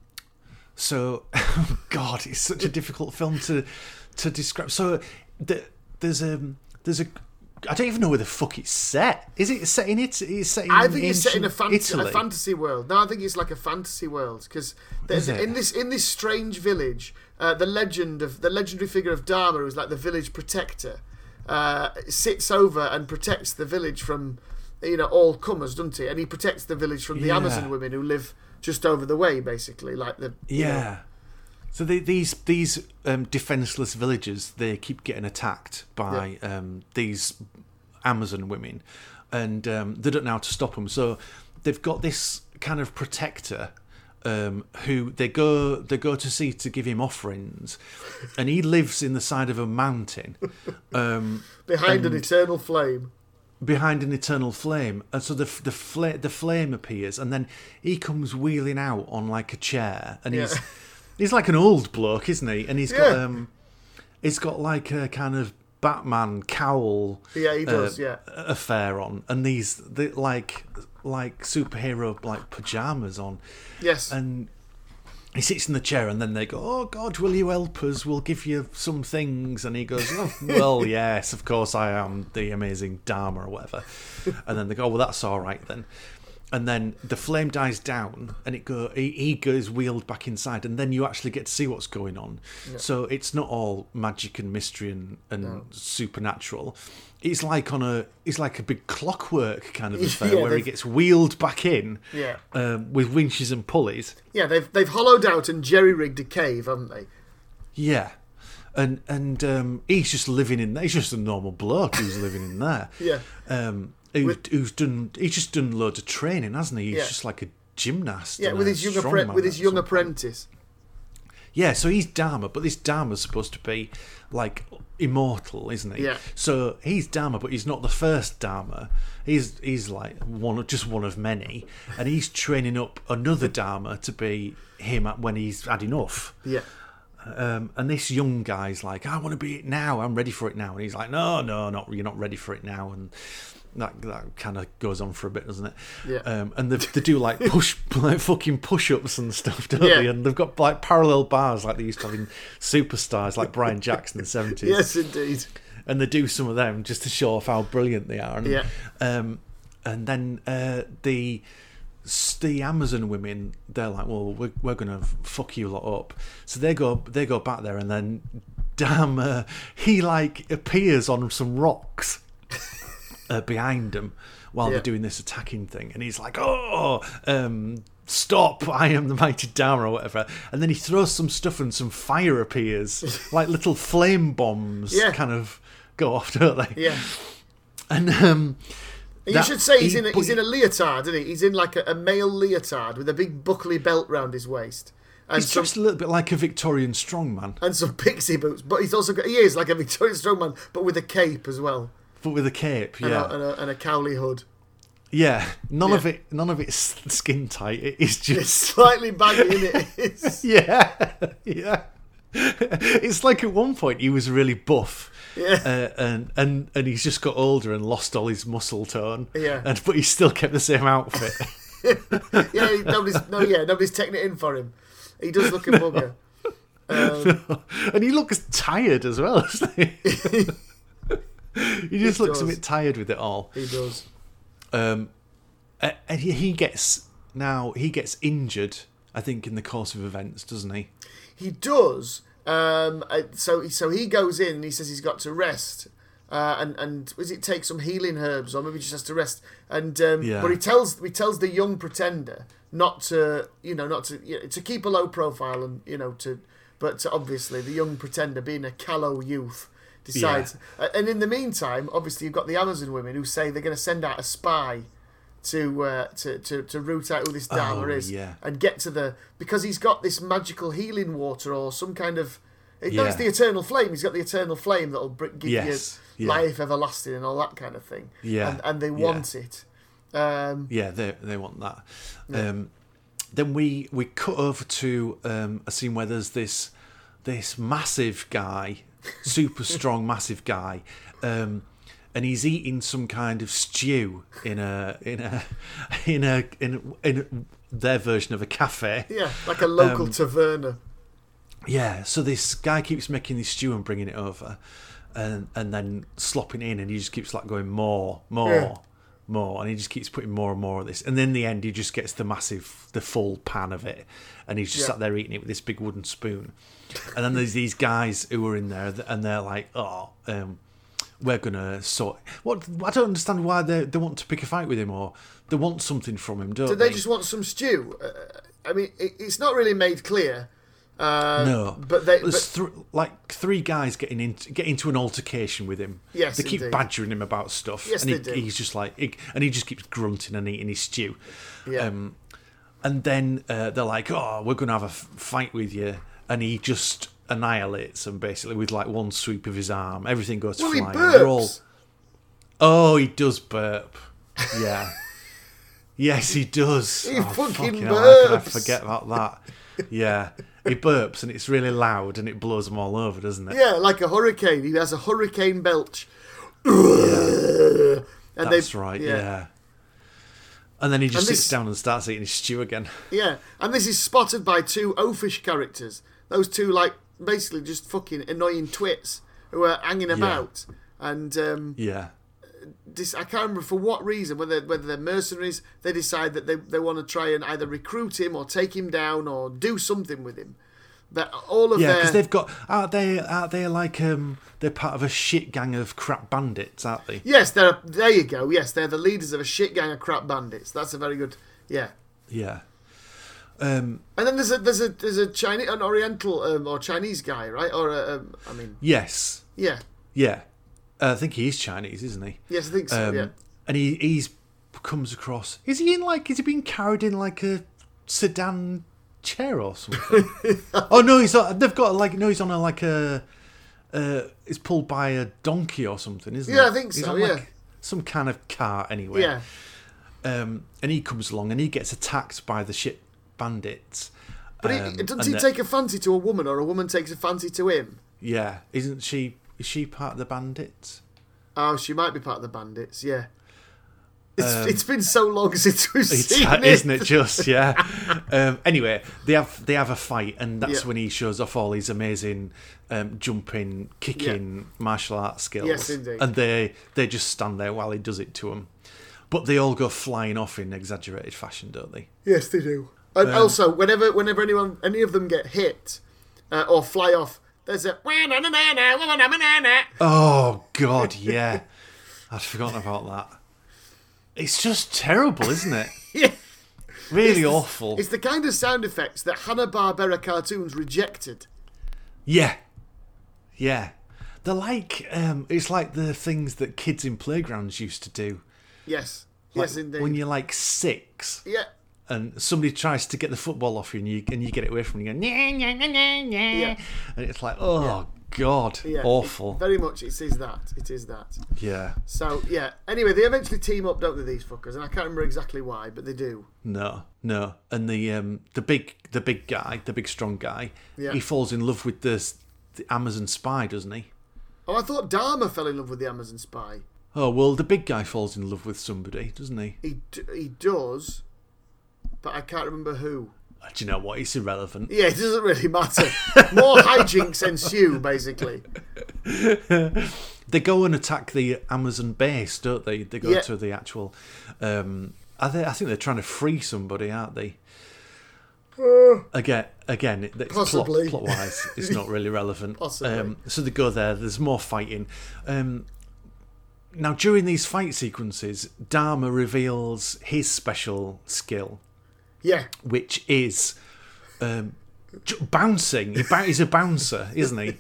so, God, it's such a difficult film to to describe. So the, there's a there's a. I don't even know where the fuck it's set. Is it set in Italy? It's set in I think it's set in a, fan- a fantasy world. No, I think it's like a fantasy world because in this in this strange village, uh, the legend of the legendary figure of Dharma, who's like the village protector, uh, sits over and protects the village from you know all comers, doesn't he? And he protects the village from the yeah. Amazon women who live just over the way, basically, like the yeah. You know, so they, these these um, defenseless villagers, they keep getting attacked by yeah. um, these Amazon women, and um, they don't know how to stop them. So they've got this kind of protector um, who they go they go to see to give him offerings, and he lives in the side of a mountain um, behind an eternal flame. Behind an eternal flame, and so the the, fl- the flame appears, and then he comes wheeling out on like a chair, and yeah. he's. He's like an old bloke, isn't he? And he's yeah. got um, he's got like a kind of Batman cowl. Yeah, he does. Uh, yeah, affair on, and these the, like like superhero like pajamas on. Yes, and he sits in the chair, and then they go, "Oh God, will you help us? We'll give you some things." And he goes, "Oh, well, yes, of course, I am the amazing Dharma or whatever." And then they go, oh, "Well, that's all right then." And then the flame dies down, and it go he, he goes wheeled back inside, and then you actually get to see what's going on. Yeah. So it's not all magic and mystery and, and no. supernatural. It's like on a it's like a big clockwork kind of affair yeah, where he gets wheeled back in, yeah. um, with winches and pulleys. Yeah, they've they've hollowed out and jerry-rigged a cave, haven't they? Yeah. And and um, he's just living in there. He's just a normal bloke who's living in there. Yeah. Um, Who, with, who's done? He's just done loads of training, hasn't he? He's yeah. just like a gymnast. Yeah, with his young appre- with his young apprentice. Yeah, so he's Dharma, but this Dharma's supposed to be like immortal, isn't he? Yeah. So he's Dharma, but he's not the first Dharma. He's he's like one, just one of many, and he's training up another Dharma to be him when he's had enough. Yeah. Um, and this young guy's like, I want to be it now. I'm ready for it now. And he's like, No, no, not you're not ready for it now. And That that kind of goes on for a bit, doesn't it? Yeah. Um, and they, they do like push, like fucking push-ups and stuff, don't yeah. they? And they've got like parallel bars, like they used to have in superstars, like Brian Jackson in the seventies. Yes, indeed. And they do some of them just to show off how brilliant they are. And, yeah. Um, and then uh, the the Amazon women, they're like, well, we're we're gonna fuck you lot up. So they go they go back there, and then Dharma, he like appears on some rocks. Uh, behind him while yeah. they're doing this attacking thing, and he's like, oh um, stop, I am the mighty Dharma or whatever, and then he throws some stuff and some fire appears like little flame bombs yeah. kind of go off, don't they? Yeah. And um, you that, should say he's he, in a, he's in a leotard, isn't he? He's in like a, a male leotard with a big buckley belt round his waist. And he's some, just a little bit like a Victorian strongman. And some pixie boots, but he's also got, he is like a Victorian strongman but with a cape as well. But with a cape, yeah, and a, and a, and a cowley hood. Yeah, none yeah. of it, none of it's skin tight. It is just it's slightly baggy, isn't it? yeah, yeah. It's like at one point he was really buff, yeah, uh, and and and he's just got older and lost all his muscle tone. Yeah, and but he still kept the same outfit. yeah, nobody's no, yeah, nobody's taking it in for him. He does look a no. bugger, um, no. and he looks tired as well, doesn't he? He just he looks does. a bit tired with it all. He does. Um, and he gets now he gets injured, I think, in the course of events, doesn't he? He does. Um, so so he goes in and he says he's got to rest. uh, and and is it take some healing herbs, or maybe just has to rest? And um, yeah. but he tells he tells the young pretender not to, you know, not to you know, to keep a low profile, and you know to, but to obviously the young pretender, being a callow youth, decides. Yeah. And in the meantime, obviously you've got the Amazon women who say they're going to send out a spy to uh, to, to to root out who this Dharma oh, is yeah. and get to the, because he's got this magical healing water or some kind of. It, yeah. No, it's the eternal flame. He's got the eternal flame that'll give yes. you yeah. life everlasting and all that kind of thing. Yeah, and, and they want yeah. it. Um, yeah, they they want that. Yeah. Um, then we, we cut over to um, a scene where there's this this massive guy, super strong, massive guy, um, and he's eating some kind of stew in a in a in a in, in their version of a cafe. Yeah, like a local um, taverna. Yeah, so this guy keeps making this stew and bringing it over, and and then slopping in, and he just keeps like going more, more, yeah. more, and he just keeps putting more and more of this, and then in the end he just gets the massive, the full pan of it, and he's just yeah. sat there eating it with this big wooden spoon, and then there's these guys who are in there, and they're like, oh, um, we're gonna sort. What I don't understand why they they want to pick a fight with him, or they want something from him, don't they? Do they just want some stew? Uh, I mean, it, it's not really made clear. Uh, no, but they, there's but, th- like three guys getting into get into an altercation with him. Yes, they keep indeed. badgering him about stuff, yes, and he, they do. he's just like, he, and he just keeps grunting and eating his stew. Yeah, um, and then uh, they're like, "Oh, we're going to have a f- fight with you," and he just annihilates them basically with like one sweep of his arm. Everything goes well, flying. He burps. They're all, oh, he does burp. Yeah, yes, he does. He oh, fucking, fucking burps. Hell, how can I forget about that? Yeah. He burps and it's really loud and it blows them all over, doesn't it? Yeah, like a hurricane. He has a hurricane belch. Yeah. And That's they, right, yeah. yeah. And then he just this, sits down and starts eating his stew again. Yeah, and this is spotted by two oafish characters. Those two, like, basically just fucking annoying twits who are hanging about. Yeah. And um, yeah. This, I can't remember for what reason, whether whether they're mercenaries, they decide that they, they want to try and either recruit him or take him down or do something with him. But all of yeah, because they've got aren't they aren't they like um they're part of a shit gang of crap bandits, aren't they? Yes, they're there you go. Yes, they're the leaders of a shit gang of crap bandits. That's a very good yeah yeah. Um, and then there's a there's a there's a Chinese an Oriental um, or Chinese guy, right? Or a, um, I mean yes yeah yeah. Uh, I think he is Chinese, isn't he? Yes, I think so. Um, yeah, and he he's comes across. Is he in like? Is he being carried in like a sedan chair or something? oh no, he's not, they've got like no, he's on a like a. Uh, it's pulled by a donkey or something, isn't yeah, it? Yeah, I think so. He's on, yeah, like, some kind of cart anyway. Yeah. Um, and he comes along and he gets attacked by the shit bandits. But um, he, doesn't he take a fancy to a woman, or a woman takes a fancy to him? Yeah, isn't she? Is she part of the bandits? Oh, she might be part of the bandits, yeah. It's, um, it's been so long since we've seen it. Isn't it just, yeah. um, anyway, they have they have a fight, and that's yeah. when he shows off all his amazing um, jumping, kicking, yeah. martial arts skills. Yes, indeed. And they, they just stand there while he does it to them. But they all go flying off in exaggerated fashion, don't they? Yes, they do. And um, also, whenever whenever anyone any of them get hit uh, or fly off, there's a... Oh, God, yeah. I'd forgotten about that. It's just terrible, isn't it? yeah. Really it's awful. The, it's the kind of sound effects that Hanna-Barbera cartoons rejected. Yeah. Yeah. They're like... Um, it's like the things that kids in playgrounds used to do. Yes. Like yes, indeed. When you're like six. Yeah. And somebody tries to get the football off you, and you and you get it away from you, and you go, nah, nah, nah, nah, nah. Yeah. And it's like, oh, yeah. God, yeah. awful. It, very much, it is that. It is that. Yeah. So, yeah. Anyway, they eventually team up, don't they, these fuckers? And I can't remember exactly why, but they do. No, no. And the um the big the big guy, the big strong guy, yeah. he falls in love with the, the Amazon spy, doesn't he? Oh, I thought Dharma fell in love with the Amazon spy. Oh, well, the big guy falls in love with somebody, doesn't he? He, d- he does... But I can't remember who. Do you know what? It's irrelevant. Yeah, it doesn't really matter. More hijinks ensue, basically. They go and attack the Amazon base, don't they? They go yeah. to the actual... Um, are they, I think they're trying to free somebody, aren't they? Uh, again, again it's possibly. Plot, plot-wise, it's not really relevant. Possibly. Um, so they go there. There's more fighting. Um, Now, during these fight sequences, Dharma reveals his special skill. Yeah. Which is um, bouncing. He's a bouncer, isn't he?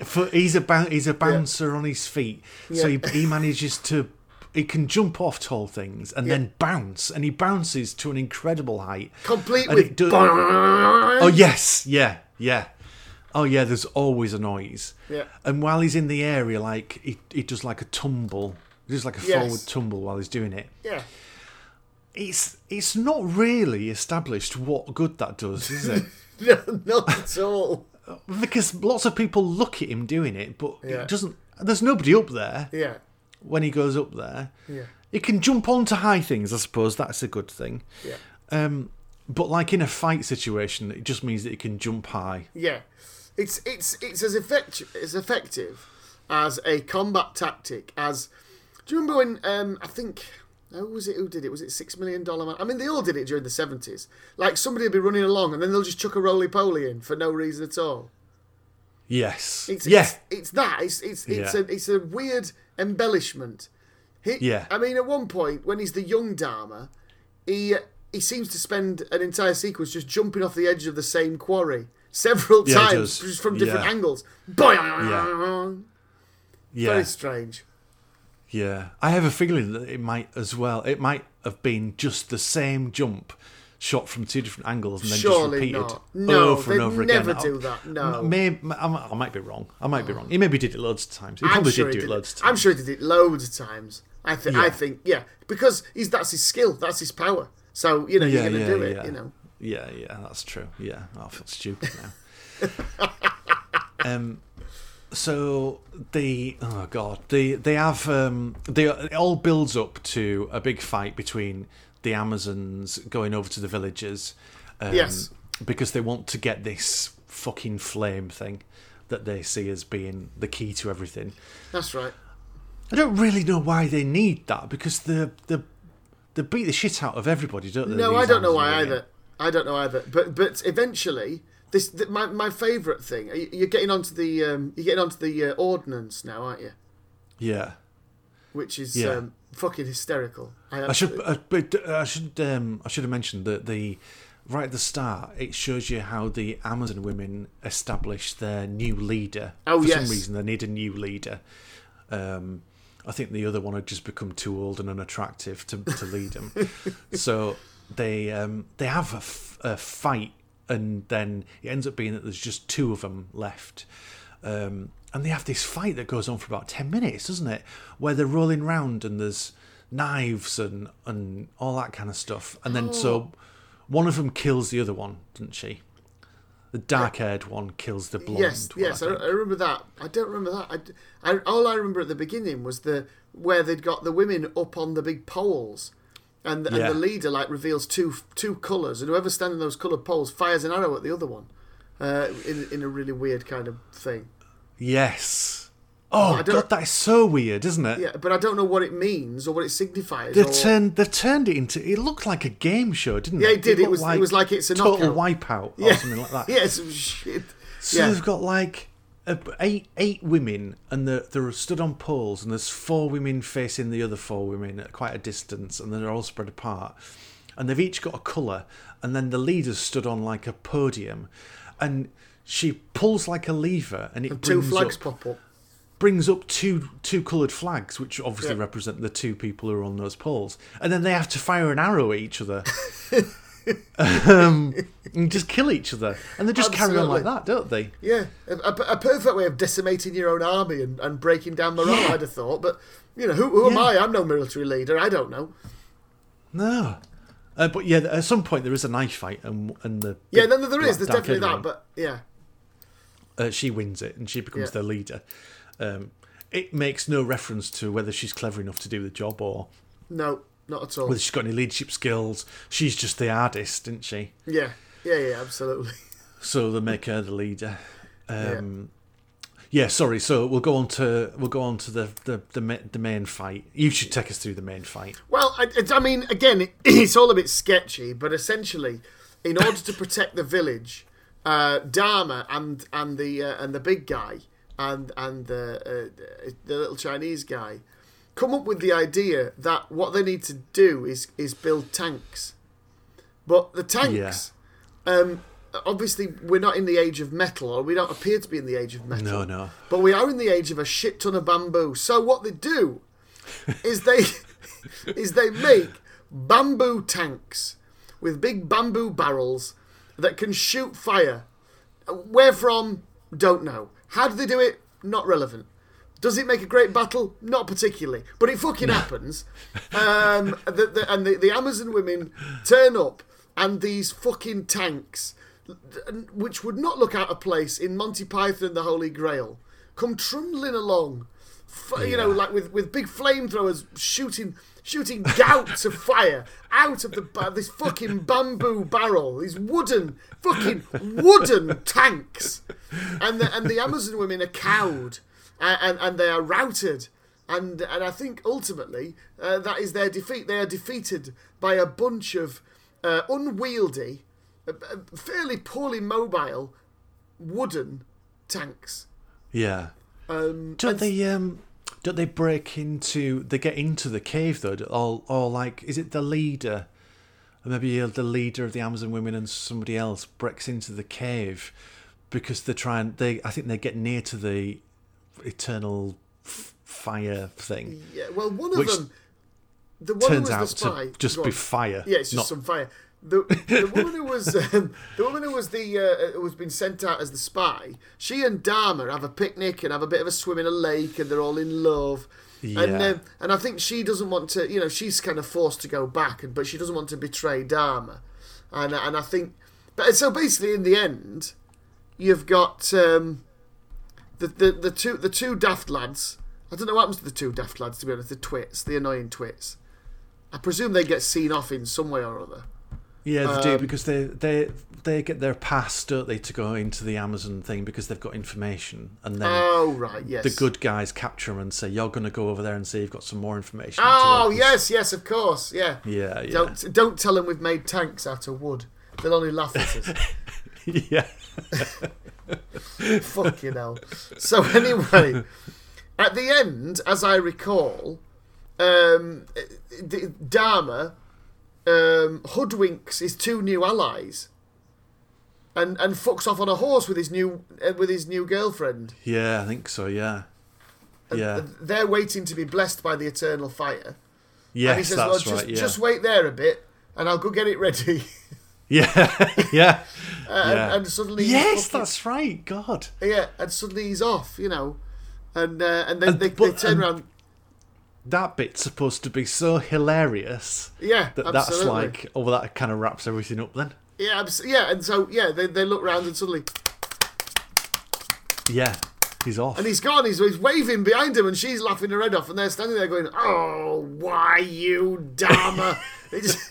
For, he's, a ba- he's a bouncer yeah. on his feet. Yeah. So he, he manages to... He can jump off tall things and yeah. then bounce. And he bounces to an incredible height. Complete and with... Do- oh, yes. Yeah, yeah. Oh, yeah, there's always a noise. Yeah. And while he's in the area, like, he, he does like a tumble. He does like a yes. forward tumble while he's doing it. Yeah. It's it's not really established what good that does, is it? No, not at all. Because lots of people look at him doing it, but yeah. it doesn't... There's nobody up there. Yeah. When he goes up there. Yeah. He can jump onto high things, I suppose. That's a good thing. Yeah. Um, but, like, in a fight situation, it just means that he can jump high. Yeah. It's it's it's as effective as effective as a combat tactic as. Do you remember when um, I think who was it who did it? Was it Six Million Dollar Man? I mean, they all did it during the seventies. Like somebody would be running along and then they'll just chuck a roly poly in for no reason at all. Yes. It's yeah. it's, it's that. It's it's it's yeah. a it's a weird embellishment. He, yeah. I mean, at one point when he's the young Dharma, he he seems to spend an entire sequence just jumping off the edge of the same quarry. Several yeah, times, just from different yeah. angles. Yeah. yeah. Very strange. Yeah. I have a feeling that it might as well, it might have been just the same jump shot from two different angles and then Surely just repeated no, over and over again. No, they never do that, no. Maybe, I might be wrong. I might be wrong. He maybe did it loads of times. He probably sure did do did it loads of times. I'm sure he did it loads of times. I, th- yeah. I think, yeah. Because he's that's his skill, that's his power. So, you know, yeah, you're going to yeah, do it, yeah. you know. Yeah, yeah, that's true. Yeah, oh, I feel stupid now. um, so the oh god, the they have um, they it all builds up to a big fight between the Amazons going over to the villagers, um, yes, because they want to get this fucking flame thing that they see as being the key to everything. That's right. I don't really know why they need that because the the they beat the shit out of everybody, don't they? No, I don't know why either. I don't know either, but but eventually, this the, my my favourite thing. You're getting onto the um, you're getting onto the uh, ordnance now, aren't you? Yeah. Which is yeah. Um, fucking hysterical. I, I should I, I should um, I should have mentioned that the right at the start it shows you how the Amazon women establish their new leader. Oh For yes. For some reason, they need a new leader. Um, I think the other one had just become too old and unattractive to to lead them. So. They um, they have a, f- a fight, and then it ends up being that there's just two of them left. Um, and they have this fight that goes on for about ten minutes, doesn't it? Where they're rolling round and there's knives and, and all that kind of stuff. And then oh. so one of them kills the other one, doesn't she? The dark-haired one kills the blonde. Yes, one, yes, I, I remember that. I don't remember that. I, I, all I remember at the beginning was the where they'd got the women up on the big poles. And, yeah. and the leader like reveals two two colours, and whoever's standing on those coloured poles fires an arrow at the other one, uh, in in a really weird kind of thing. Yes. Oh god, that is so weird, isn't it? Yeah, but I don't know what it means or what it signifies. They've or... turned they've turned it into. It looked like a game show, didn't it? Yeah, it did. It, it was like, it was like it's a total knockout. Wipeout or yeah. something like that. Yeah, some shit. So yeah. they've got like eight eight women, and they're, they're stood on poles, and there's four women facing the other four women at quite a distance, and they're all spread apart, and they've each got a colour, and then the leader's stood on like a podium, and she pulls like a lever, and it and brings two flags up, pop up. Brings up two two coloured flags, which obviously yeah. represent the two people who are on those poles, and then they have to fire an arrow at each other. um, and just kill each other, and they just Absolutely. carry on like that, don't they? Yeah, a, a perfect way of decimating your own army and, and breaking down morale. Yeah. I'd have thought, but you know, who, who yeah. am I? I'm no military leader. I don't know. No, uh, but yeah, at some point there is a knife fight, and and the yeah, no, no, there is. There's definitely that, but yeah, uh, she wins it, and she becomes yeah. their leader. Um, it makes no reference to whether she's clever enough to do the job or no. Not at all. Whether she's got any leadership skills. She's just the artist, isn't she? Yeah, yeah, yeah, absolutely. So they make her the leader. Um, yeah. yeah, sorry. So we'll go on to we'll go on to the the, the, the main fight. You should take us through the main fight. Well, I, I mean, again, it's all a bit sketchy, but essentially, in order to protect the village, uh, Dharma and and the uh, and the big guy and and the uh, the little Chinese guy. come up with the idea that what they need to do is is build tanks. But the tanks, yeah. um, obviously we're not in the age of metal, or we don't appear to be in the age of metal. No, no. But we are in the age of a shit ton of bamboo. So what they do is they is they make bamboo tanks with big bamboo barrels that can shoot fire. Where from? Don't know. How do they do it? Not relevant. Does it make a great battle? Not particularly. But it fucking no. happens. Um, the, the, and the, the Amazon women turn up, and these fucking tanks, which would not look out of place in Monty Python and the Holy Grail, come trundling along, you yeah. know, like with, with big flamethrowers shooting shooting gouts of fire out of the ba- this fucking bamboo barrel, these wooden, fucking wooden tanks. And the, and the Amazon women are cowed. And, and and they are routed, and and I think ultimately uh, that is their defeat. They are defeated by a bunch of uh, unwieldy, uh, fairly poorly mobile, wooden tanks. Yeah. Um, don't they um don't they break into? They get into the cave though. Or or like, is it the leader? Maybe the leader of the Amazon women and somebody else breaks into the cave because they're trying. They I think they get near to the eternal f- fire thing. Yeah, well, one of which them the one turns who was the out spy, to just be fire. Yeah, it's just not... some fire. The, the woman who was um, the woman who was the uh, who was been sent out as the spy. She and Dharma have a picnic and have a bit of a swim in a lake, and they're all in love. Yeah. And um, and I think she doesn't want to. You know, she's kind of forced to go back, but she doesn't want to betray Dharma. And and I think, but so basically, in the end, you've got. Um, The, the the two the two daft lads. I don't know what happens to the two daft lads, to be honest. The twits, the annoying twits. I presume they get seen off in some way or other. Yeah, they um, do, because they, they they get their pass, don't they, to go into the Amazon thing because they've got information, and then oh right, yes, the good guys capture them and say, "You're going to go over there and see you've got some more information." Oh yes, yes, of course, yeah, yeah, yeah. Don't don't tell them we've made tanks out of wood. They'll only laugh at us. Yeah. Fucking hell. So anyway, at the end, as I recall, um, Dharma um, hoodwinks his two new allies and and fucks off on a horse with his new uh, with his new girlfriend. Yeah, I think so. Yeah, and yeah. They're waiting to be blessed by the eternal fire. Yes, and he says, that's well, just, right. Yeah. Just wait there a bit, and I'll go get it ready. Yeah, yeah. uh, yeah. And, and suddenly, yes, fucking, that's right. God. Yeah, and suddenly he's off, you know, and uh, and then and, they, but, they turn around. That bit's supposed to be so hilarious. Yeah, that absolutely. That's like, oh, well, that kind of wraps everything up then. Yeah, abs- yeah, and so yeah, they they look round and suddenly, yeah, he's off, and he's gone. He's, he's waving behind him, and she's laughing her head off, and they're standing there going, "Oh, why you, Dharma?" It's...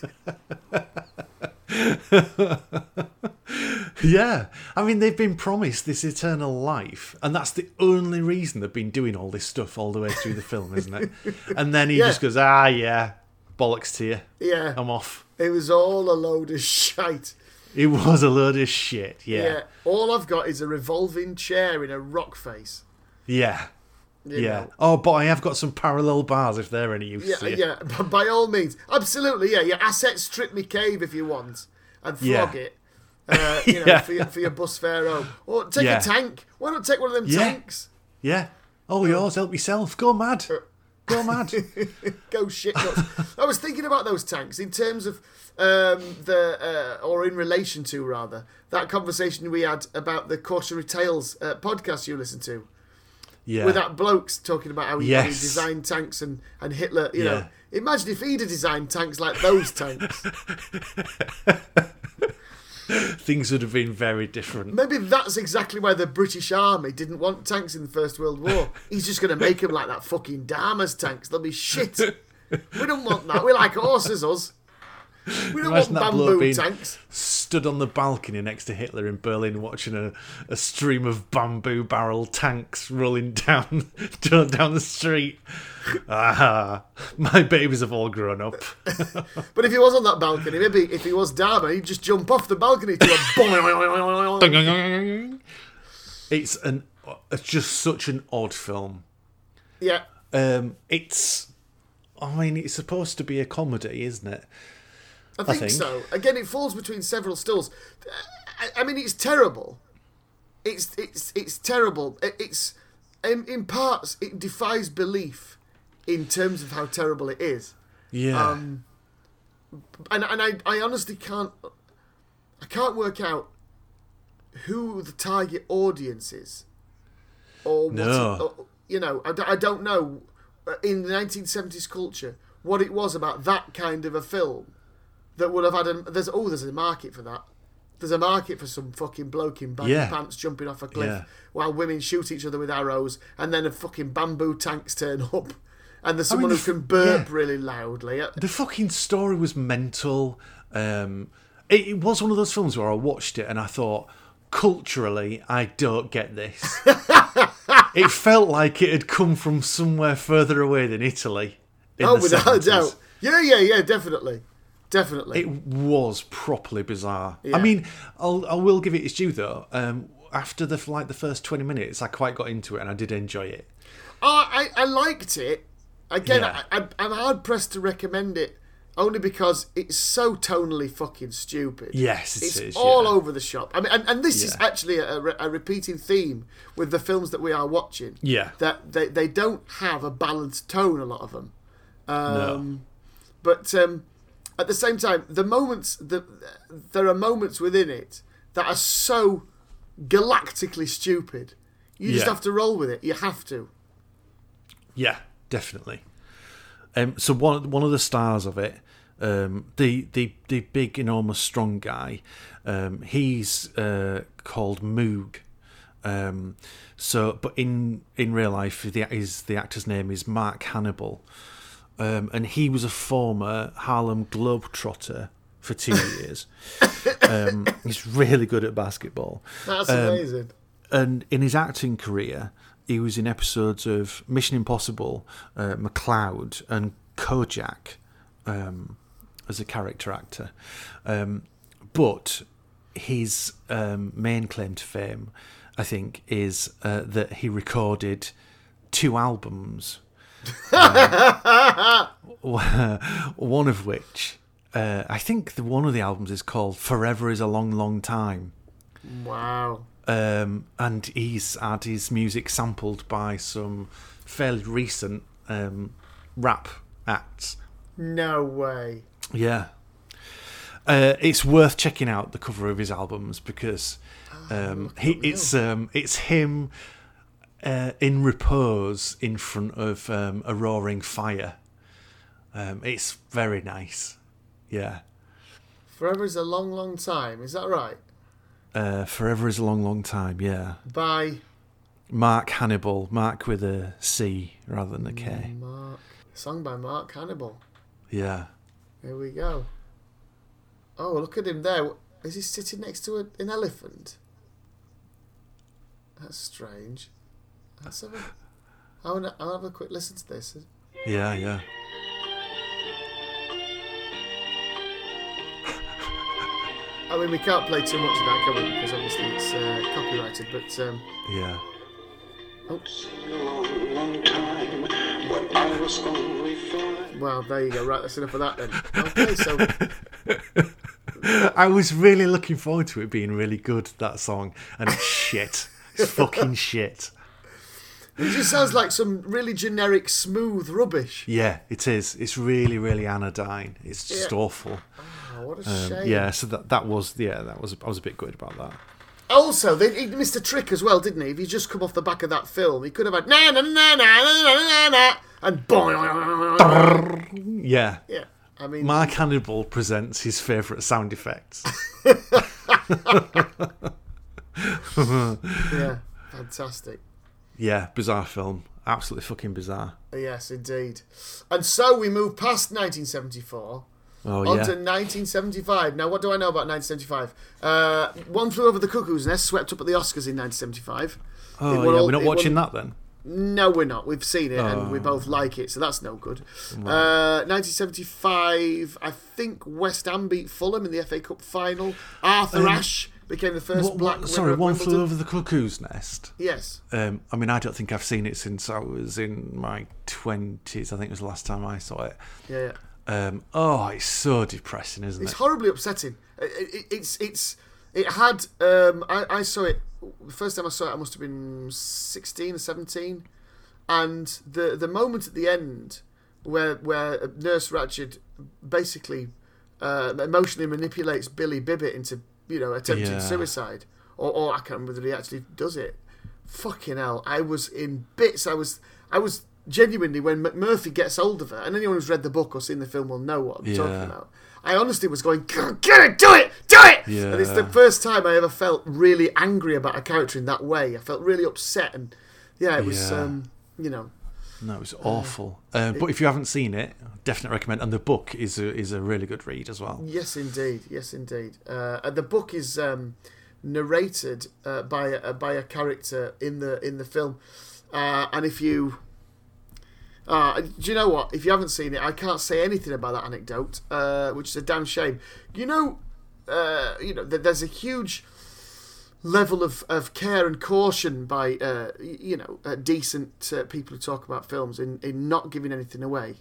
Yeah, I mean, they've been promised this eternal life, and that's the only reason they've been doing all this stuff all the way through the film, isn't it? And then he yeah. just goes, ah yeah, bollocks to you, yeah, I'm off. It was all a load of shite. It was a load of shit. Yeah, yeah. All I've got is a revolving chair in a rock face. Yeah. You yeah. Know. Oh, but I have got some parallel bars if they're any use. Yeah, to you. Yeah. But by all means, absolutely. Yeah, your assets, strip me cave if you want, and flog yeah. it. Uh, you yeah. know, for your, for your bus fare home. Or take yeah. a tank. Why not take one of them yeah. tanks? Yeah. Oh, yours. Help yourself. Go mad. Go mad. Go shit nuts. I was thinking about those tanks in terms of um, the, uh, or in relation to rather, that conversation we had about the Cautionary Tales uh, podcast you listen to. Yeah. With that bloke's talking about how he, yes. how he designed tanks and, and Hitler, you yeah. know. Imagine if he'd have designed tanks like those tanks. Things would have been very different. Maybe that's exactly why the British Army didn't want tanks in the First World War. He's just going to make them like that fucking Dharma's tanks. They'll be shit. We don't want that. We like horses, us. We don't Imagine want bamboo tanks. Stood on the balcony next to Hitler in Berlin, watching a, a stream of bamboo barrel tanks rolling down down the street. Ah, my babies have all grown up. But if he was on that balcony, maybe if he was Dharma, he'd just jump off the balcony to a boing. It's an it's just such an odd film. Yeah. Um, it's I mean, it's supposed to be a comedy, isn't it? I think, I think. so. Again, it falls between several stools. I, I mean, it's terrible. It's it's it's terrible. It, it's in, in parts it defies belief in terms of how terrible it is. Yeah. Um, and and I, I honestly can't I can't work out who the target audience is, or what no. it, or, you know I, I don't know in the nineteen seventies culture what it was about that kind of a film that would have had a there's oh there's a market for that. There's a market for some fucking bloke in baggy yeah. pants jumping off a cliff yeah. while women shoot each other with arrows, and then a fucking bamboo tanks turn up, and there's someone I mean, the, who can burp yeah. really loudly. The fucking story was mental. Um, it, it was one of those films where I watched it and I thought, culturally, I don't get this. It felt like it had come from somewhere further away than Italy. Oh, without a doubt. Yeah, yeah, yeah, definitely. Definitely. It was properly bizarre. Yeah. I mean, I'll, I will give it its due, though. Um, after the like the first twenty minutes, I quite got into it and I did enjoy it. Oh, I, I liked it. Again, yeah. I, I, I'm hard-pressed to recommend it, only because it's so tonally fucking stupid. Yes, it it's is. It's all yeah. over the shop. I mean, And, and this yeah. is actually a, a repeating theme with the films that we are watching. Yeah. That they, they don't have a balanced tone, a lot of them. Um, no. But... Um, At the same time, the moments the, there are moments within it that are so galactically stupid. You yeah. just have to roll with it. You have to. Yeah, definitely. Um, so one one of the stars of it, um, the the the big enormous strong guy, um, he's uh, called Moog. Um, so, but in in real life, the his, the actor's name is Mark Hannibal. Um, and he was a former Harlem Globetrotter for two years. Um, he's really good at basketball. That's um, amazing. And in his acting career, he was in episodes of Mission Impossible, uh, McCloud, and Kojak um, as a character actor. Um, but his um, main claim to fame, I think, is uh, that he recorded two albums. Uh, one of which uh, I think the one of the albums is called Forever is a Long Long Time. Wow. Um, and he's had his music sampled by some fairly recent um, rap acts. No way. Yeah. Uh, it's worth checking out the cover of his albums, because um, oh, he, it's um, it's him Uh, in repose in front of um, a roaring fire. Um, it's very nice. Yeah. Forever is a Long, Long Time. Is that right? Uh, Forever is a Long, Long Time, yeah. By? Mark Hannibal. Mark with a C rather than a K. Mark. Song by Mark Hannibal. Yeah. Here we go. Oh, look at him there. Is he sitting next to a, an elephant? That's strange. Let's have a, I'll, I'll have a quick listen to this. Yeah, yeah. I mean, we can't play too much of that, can we? Because obviously it's uh, copyrighted, but... Um, yeah. Oops. Well, there you go. Right, that's enough of that then. Okay, so... I was really looking forward to it being really good, that song. And it's shit. It's fucking shit. It just sounds like some really generic, smooth rubbish. Yeah, it is. It's really, really anodyne. It's just yeah. awful. Oh, what a um, shame. Yeah, so that that was yeah, that was I was a bit gutted about that. Also, they, he missed a trick as well, didn't he? If he just come off the back of that film, he could have had na na na na na na na and boing. Yeah. Yeah. I mean, Mark Hannibal presents his favourite sound effects. Yeah, fantastic. Yeah, bizarre film. Absolutely fucking bizarre. Yes, indeed. And so we move past nineteen seventy-four oh, on yeah. to nineteen seventy-five. Now, what do I know about nineteen seventy-five? Uh, One Flew Over the Cuckoo's Nest swept up at the Oscars in nineteen seventy-five. Oh, yeah, all, we're not watching won... that then? No, we're not. We've seen it oh. and we both like it, so that's no good. Wow. Uh, nineteen seventy-five, I think West Ham beat Fulham in the F A Cup final. Arthur um, Ashe became the first what, black. What, sorry, One Flew Over the Cuckoo's Nest. Yes. Um, I mean, I don't think I've seen it since I was in my twenties. I think it was the last time I saw it. Yeah. yeah. Um, oh, it's so depressing, isn't it? It's horribly upsetting. It, it, it's it's it had. Um, I, I saw it the first time I saw it. I must have been sixteen or seventeen, and the the moment at the end where where Nurse Ratched basically uh, emotionally manipulates Billy Bibbit into, you know, attempted yeah. suicide, or, or I can't remember whether he actually does it. Fucking hell, I was in bits. I was, I was genuinely, when McMurphy gets hold of her, and anyone who's read the book or seen the film will know what I'm yeah. talking about. I honestly was going, get it, do it, do it! Yeah. And it's the first time I ever felt really angry about a character in that way. I felt really upset, and yeah, it was, yeah. Um, you know. No, it was awful. Uh, uh, but it, if you haven't seen it, I definitely recommend. And the book is a, is a really good read as well. Yes, indeed. Yes, indeed. Uh, the book is um, narrated uh, by a, by a character in the in the film. Uh, and if you, uh, do you know what? If you haven't seen it, I can't say anything about that anecdote, uh, which is a damn shame. You know, uh, you know, there's a huge level of, of care and caution by uh, you know uh, decent uh, people who talk about films in, in not giving anything away,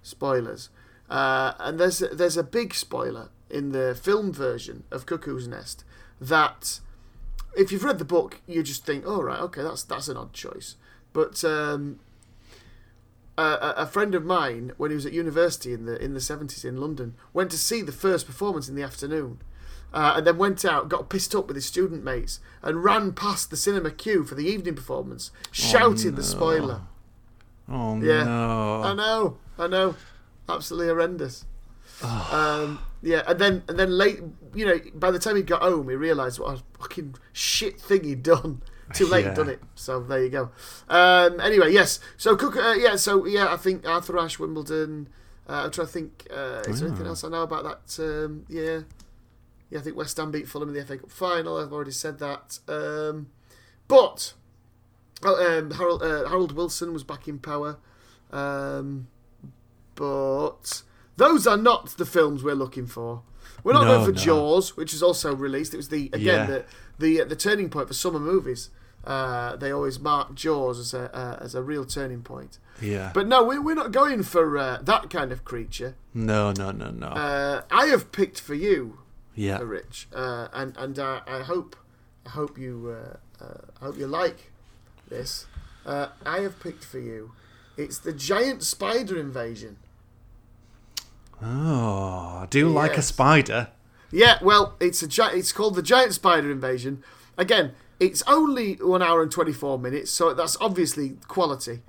spoilers. Uh, and there's a, there's a big spoiler in the film version of Cuckoo's Nest that, if you've read the book, you just think, oh right, okay, that's that's an odd choice. But um, a, a friend of mine, when he was at university in the in the seventies in London, went to see the first performance in the afternoon. Uh, and then went out, got pissed up with his student mates, and ran past the cinema queue for the evening performance, shouting oh, no. the spoiler. Oh, yeah. no. I know, I know. Absolutely horrendous. Oh. Um, yeah, and then and then late, you know, by the time he got home, he realised what a fucking shit thing he'd done. Too late, yeah. done it. So there you go. Um, anyway, yes. So, Cook, uh, yeah, so, yeah, I think Arthur Ashe, Wimbledon. Uh, I'm trying to think, uh, is there anything else I know about that? Um, yeah. Yeah, I think West Ham beat Fulham in the F A Cup final. I've already said that. Um, but um, Harold, uh, Harold Wilson was back in power. Um, but those are not the films we're looking for. We're not no, going for no. Jaws, which was also released. It was the again yeah. the, the the turning point for summer movies. Uh, they always mark Jaws as a uh, as a real turning point. Yeah. But no, we, we're not going for uh, that kind of creature. No, no, no, no. Uh, I have picked for you. Yeah, Rich, uh, and and uh, I hope, I hope you, uh, uh, I hope you like this. Uh, I have picked for you. It's the Giant Spider Invasion. Oh, I do yes. like a spider. Yeah, well, it's a gi- It's called the Giant Spider Invasion. Again, it's only one hour and twenty-four minutes, so that's obviously quality.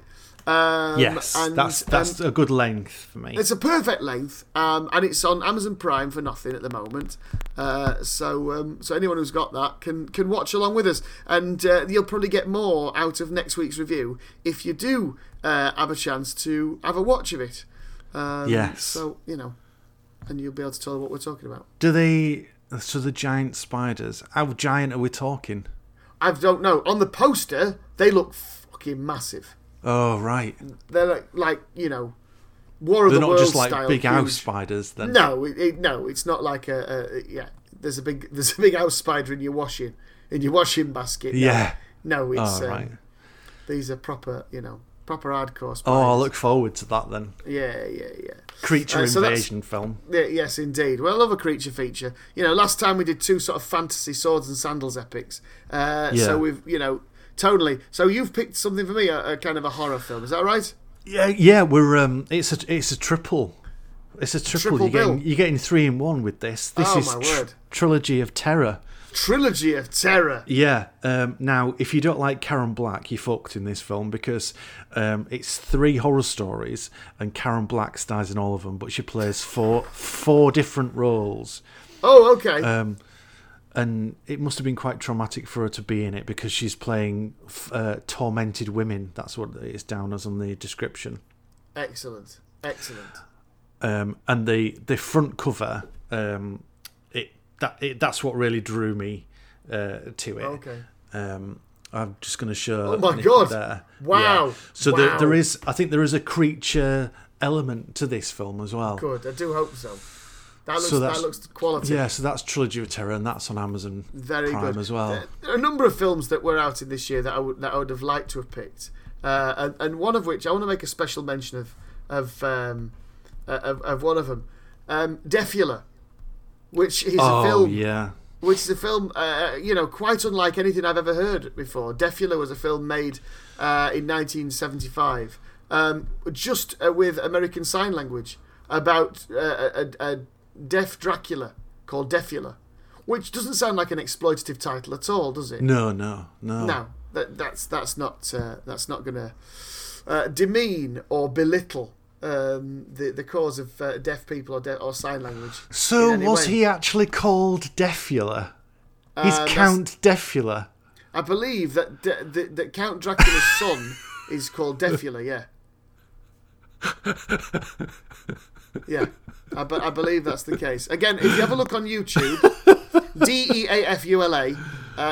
Um, yes, and, that's that's um, a good length for me. It's a perfect length, um, and it's on Amazon Prime for nothing at the moment. Uh, so um, so anyone who's got that can can watch along with us, and uh, you'll probably get more out of next week's review if you do uh, have a chance to have a watch of it. Um, yes. So you know, and you'll be able to tell what we're talking about. Do they? So the giant spiders. How giant are we talking? I don't know. On the poster, they look fucking massive. Oh, right. They're like, like you know, War of They're the Worlds style. They're not just like big huge. House spiders, then. No, it, it, no, it's not like a, a yeah. There's a big, there's a big house spider in your washing, in your washing basket. Yeah. No, no it's oh, right. um, these are proper, you know, proper hardcore spiders. Oh, I look forward to that then. Yeah, yeah, yeah. Creature uh, so invasion film. Yeah, yes, indeed. Well, I love a creature feature. You know, last time we did two sort of fantasy swords and sandals epics. Uh, yeah. So we've, you know. Totally. So you've picked something for me, a, a kind of a horror film. Is that right? Yeah, yeah. We're um, it's a it's a triple, it's a triple. triple you're, getting, you're getting three in one with this. This oh, is my word. Tr- Trilogy of Terror. Trilogy of Terror. Yeah. Um, now, if you don't like Karen Black, you're fucked in this film because um, it's three horror stories and Karen Black stars in all of them, but she plays four four different roles. Oh, okay. Um, And it must have been quite traumatic for her to be in it because she's playing uh, tormented women. That's what it's down as on the description. Excellent. Excellent. Um, and the, the front cover, um, it that it, that's what really drew me uh, to it. Okay. Um, I'm just going to show... Oh, my God. There. Wow. Yeah. So wow. There, there is, I think there is a creature element to this film as well. Good. I do hope so. That looks, so that looks quality. Yeah, so that's Trilogy of Terror, and that's on Amazon Very Prime good. as well. There, there are a number of films that were out in this year that I would, that I would have liked to have picked, uh, and, and one of which I want to make a special mention of of um, of, of one of them, um, Deafula, which is oh, a film. Yeah. Which is a film, uh, you know, quite unlike anything I've ever heard before. Deafula was a film made uh, in nineteen seventy-five, um, just uh, with American Sign Language, about uh, a, a deaf Dracula called Deafula, which doesn't sound like an exploitative title at all, does it? No, no, no. No, that, that's that's not uh, that's not going to uh, demean or belittle Um, the the cause of uh, deaf people or de- or sign language. So was way. he actually called Deafula? He's uh, Count Deafula. I believe that de- the, that Count Dracula's son is called Deafula. Yeah, yeah. I, be- I believe that's the case. Again, if you have a look on YouTube, D E A F U L A.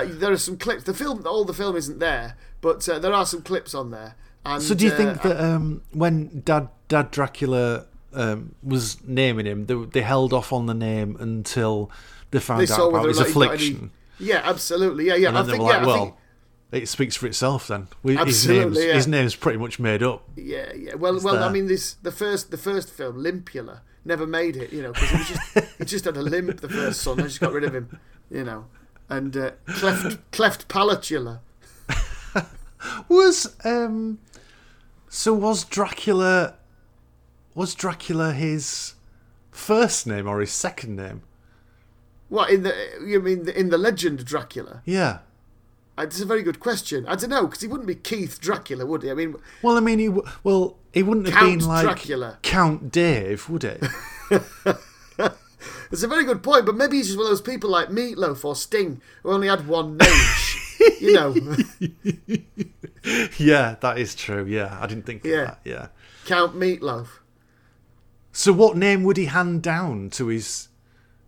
There are some clips. The film, all the film isn't there, but uh, there are some clips on there. And, so do you think uh, that um, when Dad Dad Dracula um, was naming him, they, they held off on the name until they found they out about his affliction? Any... Yeah, absolutely. Yeah, yeah. And then I they think, were like, yeah, well, think... it speaks for itself then. His name's, yeah. his name's pretty much made up. Yeah, yeah. Well, it's well. There. I mean, this the first the first film, Limpula, never made it, you know, because he just, he just had a limp, the first son. They just got rid of him, you know. And uh, Cleft, cleft Palatula. Was... um. So was Dracula was Dracula his first name or his second name? What in the you mean in the legend Dracula? Yeah, it's a very good question. I don't know, because he wouldn't be Keith Dracula, would he? I mean, well, I mean, he w- well, he wouldn't have Count been like Dracula. Count Dave, would it? It's a very good point, but maybe he's just one of those people like Meatloaf or Sting who only had one name. You know. Yeah, that is true. Yeah, I didn't think of yeah. that. Yeah. Count Meatloaf. So what name would he hand down to his...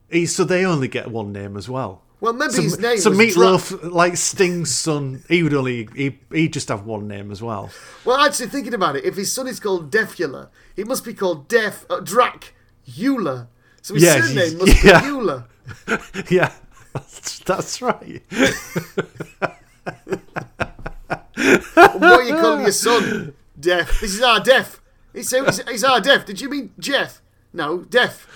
He, so they only get one name as well. Well, maybe so, his name So was Meatloaf, Dra- like Sting's son, he would only... He, he'd just have one name as well. Well, actually, thinking about it, if his son is called Deafula, he must be called Def... Uh, Dracula. So his yeah, surname must yeah. be Eula. Yeah. That's, that's right. What are you calling your son? Deaf. This is our Deaf. He's, he's, he's our Deaf. Did you mean Jeff? No, Deaf.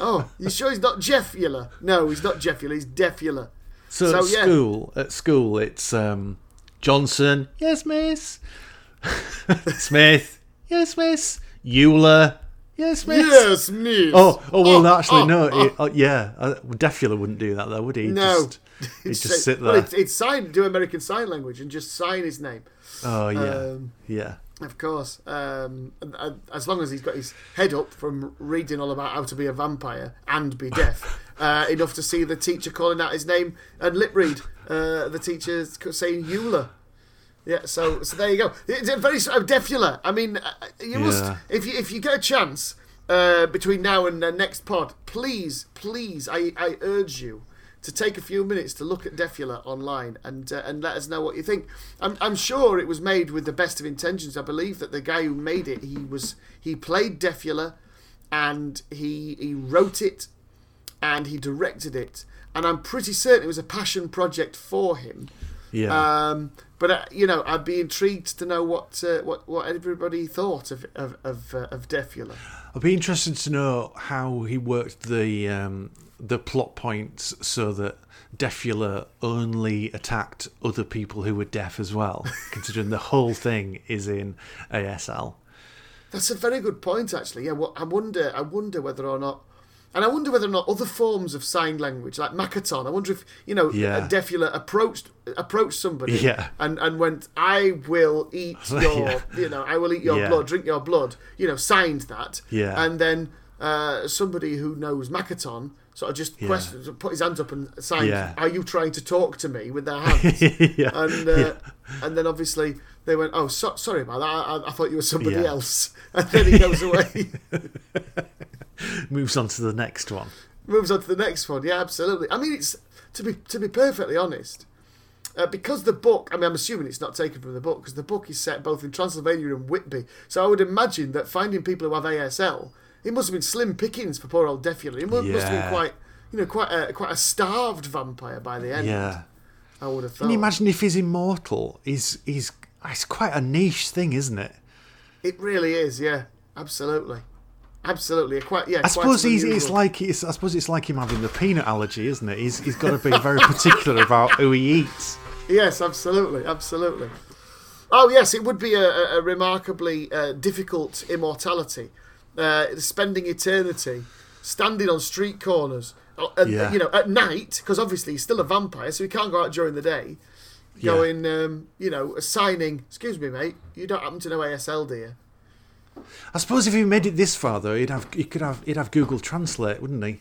Oh, you sure he's not Jeffula? No, he's not Jeffula. He's Deafula. So, so at yeah. school, at school, it's um, Johnson. Yes, miss. Smith. Yes, miss. Eula. Yes, miss. Yes, miss. Oh, oh well, oh, actually, oh, no. Oh. It, oh, yeah, Deafula wouldn't do that, though, would he? He'd no. Just, he'd just say, sit there. Well, he'd sign, do American Sign Language and just sign his name. Oh, yeah. Um, yeah. Of course. Um, as long as he's got his head up from reading all about how to be a vampire and be deaf, uh, enough to see the teacher calling out his name and lip read uh, the teacher saying Eula. Yeah, so so there you go. It's a very uh, Deafula. I mean, uh, you yeah. must if you if you get a chance uh, between now and uh, next pod, please, please, I, I urge you to take a few minutes to look at Deafula online and uh, and let us know what you think. I'm I'm sure it was made with the best of intentions. I believe that the guy who made it, he was he played Deafula, and he he wrote it, and he directed it, and I'm pretty certain it was a passion project for him. Yeah. Um, but uh, you know, I'd be intrigued to know what uh, what what everybody thought of of of, uh, of Deafula. I'd be interested to know how he worked the um, the plot points so that Deafula only attacked other people who were deaf as well, considering the whole thing is in A S L. That's a very good point, actually. Yeah, well, I wonder, I wonder whether or not. And I wonder whether or not other forms of sign language, like Makaton, I wonder if, you know, yeah. Deafula approached approached somebody yeah. and, and went, I will eat your, yeah. you know, I will eat your yeah. blood, drink your blood, you know, signed that. Yeah. And then uh, somebody who knows Makaton sort of just yeah. questioned, put his hands up and signed, yeah. are you trying to talk to me with their hands? yeah. And uh, yeah. and then obviously they went, oh, so- sorry about that, I-, I thought you were somebody yeah. else. And then he goes away. Moves on to the next one. Moves on to the next one. Yeah, absolutely. I mean, it's to be to be perfectly honest, uh, because the book. I mean, I'm assuming it's not taken from the book because the book is set both in Transylvania and Whitby. So I would imagine that finding people who have A S L it must have been slim pickings for poor old Deafula. He must, yeah. must have been quite, you know, quite a, quite a starved vampire by the end. Yeah, I would have thought. Can you imagine if he's immortal? He's he's it's quite a niche thing, isn't it? It really is. Yeah, absolutely, absolutely. Quite. Yeah. I quite suppose he's, it's like it's, I suppose it's like him having the peanut allergy, isn't it? He's he's got to be very particular about who he eats. Yes, absolutely, absolutely. Oh yes, it would be a, a remarkably uh, difficult immortality, uh, spending eternity standing on street corners, at, yeah. you know, at night, because obviously he's still a vampire, so he can't go out during the day. Going, yeah. um, you know, signing. Excuse me, mate. You don't happen to know A S L, do you? I suppose if he made it this far, though, he'd have he could have he'd have Google Translate, wouldn't he?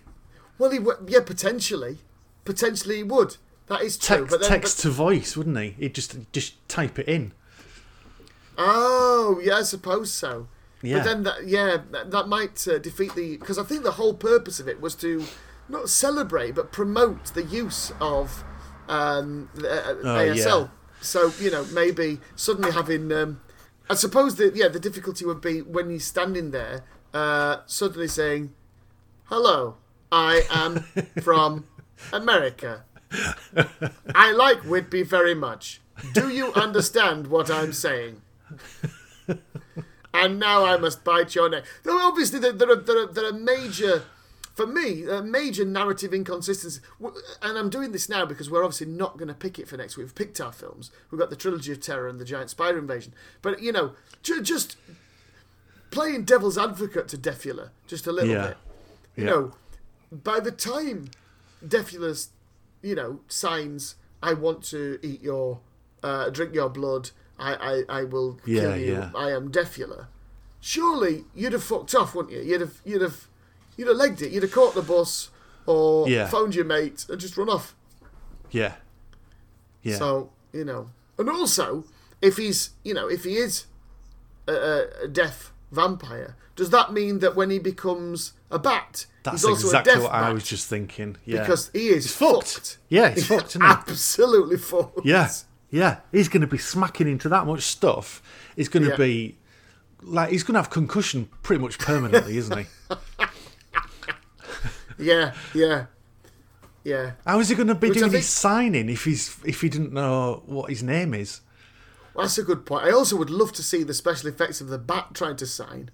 Well, he w- yeah, potentially, potentially he would. That is true. Text, but then, text but... to voice, wouldn't he? He'd just just type it in. Oh, yeah, I suppose so. Yeah. But then, that, yeah, that, that might uh, defeat the... Because I think the whole purpose of it was to not celebrate, but promote the use of um, uh, oh, A S L. Yeah. So, you know, maybe suddenly having... Um, I suppose, that yeah, the difficulty would be when you're standing there, uh, suddenly saying, hello, I am from America. I like Whitby very much. Do you understand what I'm saying? And now I must bite your neck. Now, obviously, there are, there are, there are major, for me, a major narrative inconsistency. And I'm doing this now because we're obviously not going to pick it for next week. We've picked our films. We've got the Trilogy of Terror and the Giant Spider Invasion. But, you know, ju- just playing devil's advocate to Deafula just a little yeah. bit. You yeah. know, by the time Deafula's, you know, signs, I want to eat your, uh, drink your blood, I, I, I will yeah, kill you. Yeah. I am Deafula. Surely you'd have fucked off, wouldn't you? You'd have, you'd have, you'd have legged it. You'd have caught the bus or yeah. phoned your mate and just run off. Yeah. Yeah. So you know, and also if he's, you know, if he is a, a deaf vampire, does that mean that when he becomes a bat, that's he's also exactly a deaf what bat? I was just thinking. Yeah. Because he is he's fucked. fucked. Yeah, he's, he's fucked. Isn't he? Absolutely fucked. Yeah. Yeah, he's going to be smacking into that much stuff. He's going to yeah. be like he's going to have concussion pretty much permanently, isn't he? yeah, yeah, yeah. How is he going to be Which doing think, his signing if he's if he didn't know what his name is? Well, that's a good point. I also would love to see the special effects of the bat trying to sign.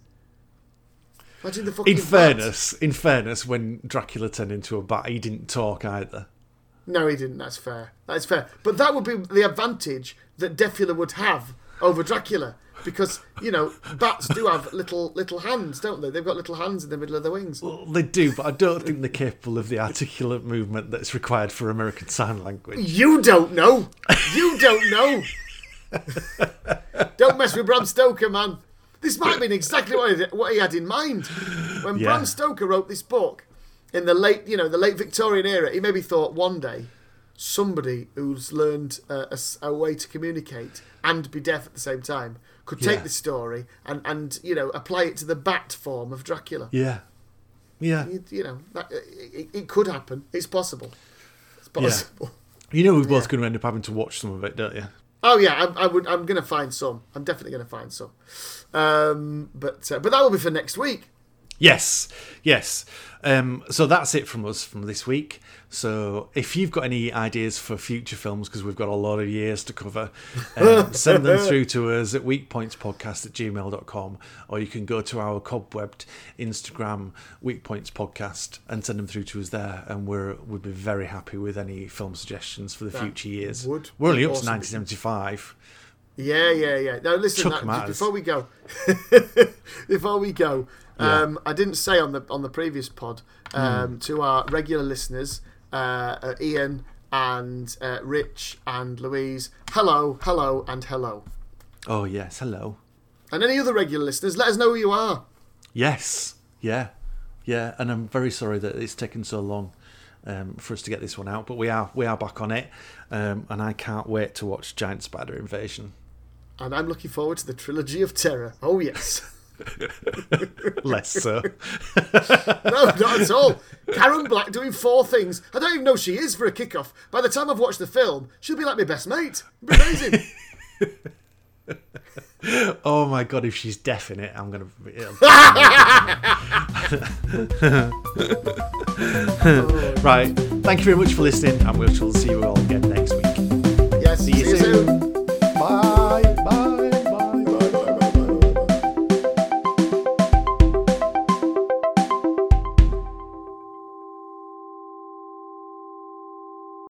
Imagine the fucking. In fairness, bat. in fairness, when Dracula turned into a bat, he didn't talk either. No, he didn't. That's fair. That's fair. But that would be the advantage that Deafula would have over Dracula, because you know bats do have little little hands, don't they? They've got little hands in the middle of their wings. Well, they do, but I don't think they're capable of the articulate movement that's required for American Sign Language. You don't know. You don't know. Don't mess with Bram Stoker, man. This might have been exactly what he, what he had in mind when yeah. Bram Stoker wrote this book. In the late, you know, the late Victorian era, he maybe thought one day somebody who's learned uh, a, a way to communicate and be deaf at the same time could take yeah. this story and, and, you know, apply it to the bat form of Dracula. Yeah, yeah. You, you know, that, it, it could happen. It's possible. It's possible. Yeah. You know, we're both yeah. going to end up having to watch some of it, don't you? Oh yeah, I, I would. I'm going to find some. I'm definitely going to find some. Um, but uh, but that will be for next week. Yes, yes. Um, so that's it from us from this week. So if you've got any ideas for future films, because we've got a lot of years to cover, um, send them through to us at weak points podcast at gmail dot com, or you can go to our cobwebbed Instagram, weak points podcast, and send them through to us there, and we're, we'd be very happy with any film suggestions for the that future years. We're only awesome. Up to nineteen seventy-five. Yeah, yeah, yeah. Now listen, that, before we go, before we go, yeah. um, I didn't say on the on the previous pod um, mm. to our regular listeners, uh, uh, Ian and uh, Rich and Louise, hello, hello, and hello. Oh yes, hello. And any other regular listeners, let us know who you are. Yes, yeah, yeah. And I'm very sorry that it's taken so long. Um, for us to get this one out, but we are we are back on it, um, and I can't wait to watch Giant Spider Invasion. And I'm looking forward to the Trilogy of Terror. Oh yes, less so. No, not at all. Karen Black doing four things. I don't even know she is for a kickoff. By the time I've watched the film, she'll be like my best mate. It'll be amazing. Oh my god, if she's deaf in it, I'm gonna. Right, thank you very much for listening, and we'll see you all.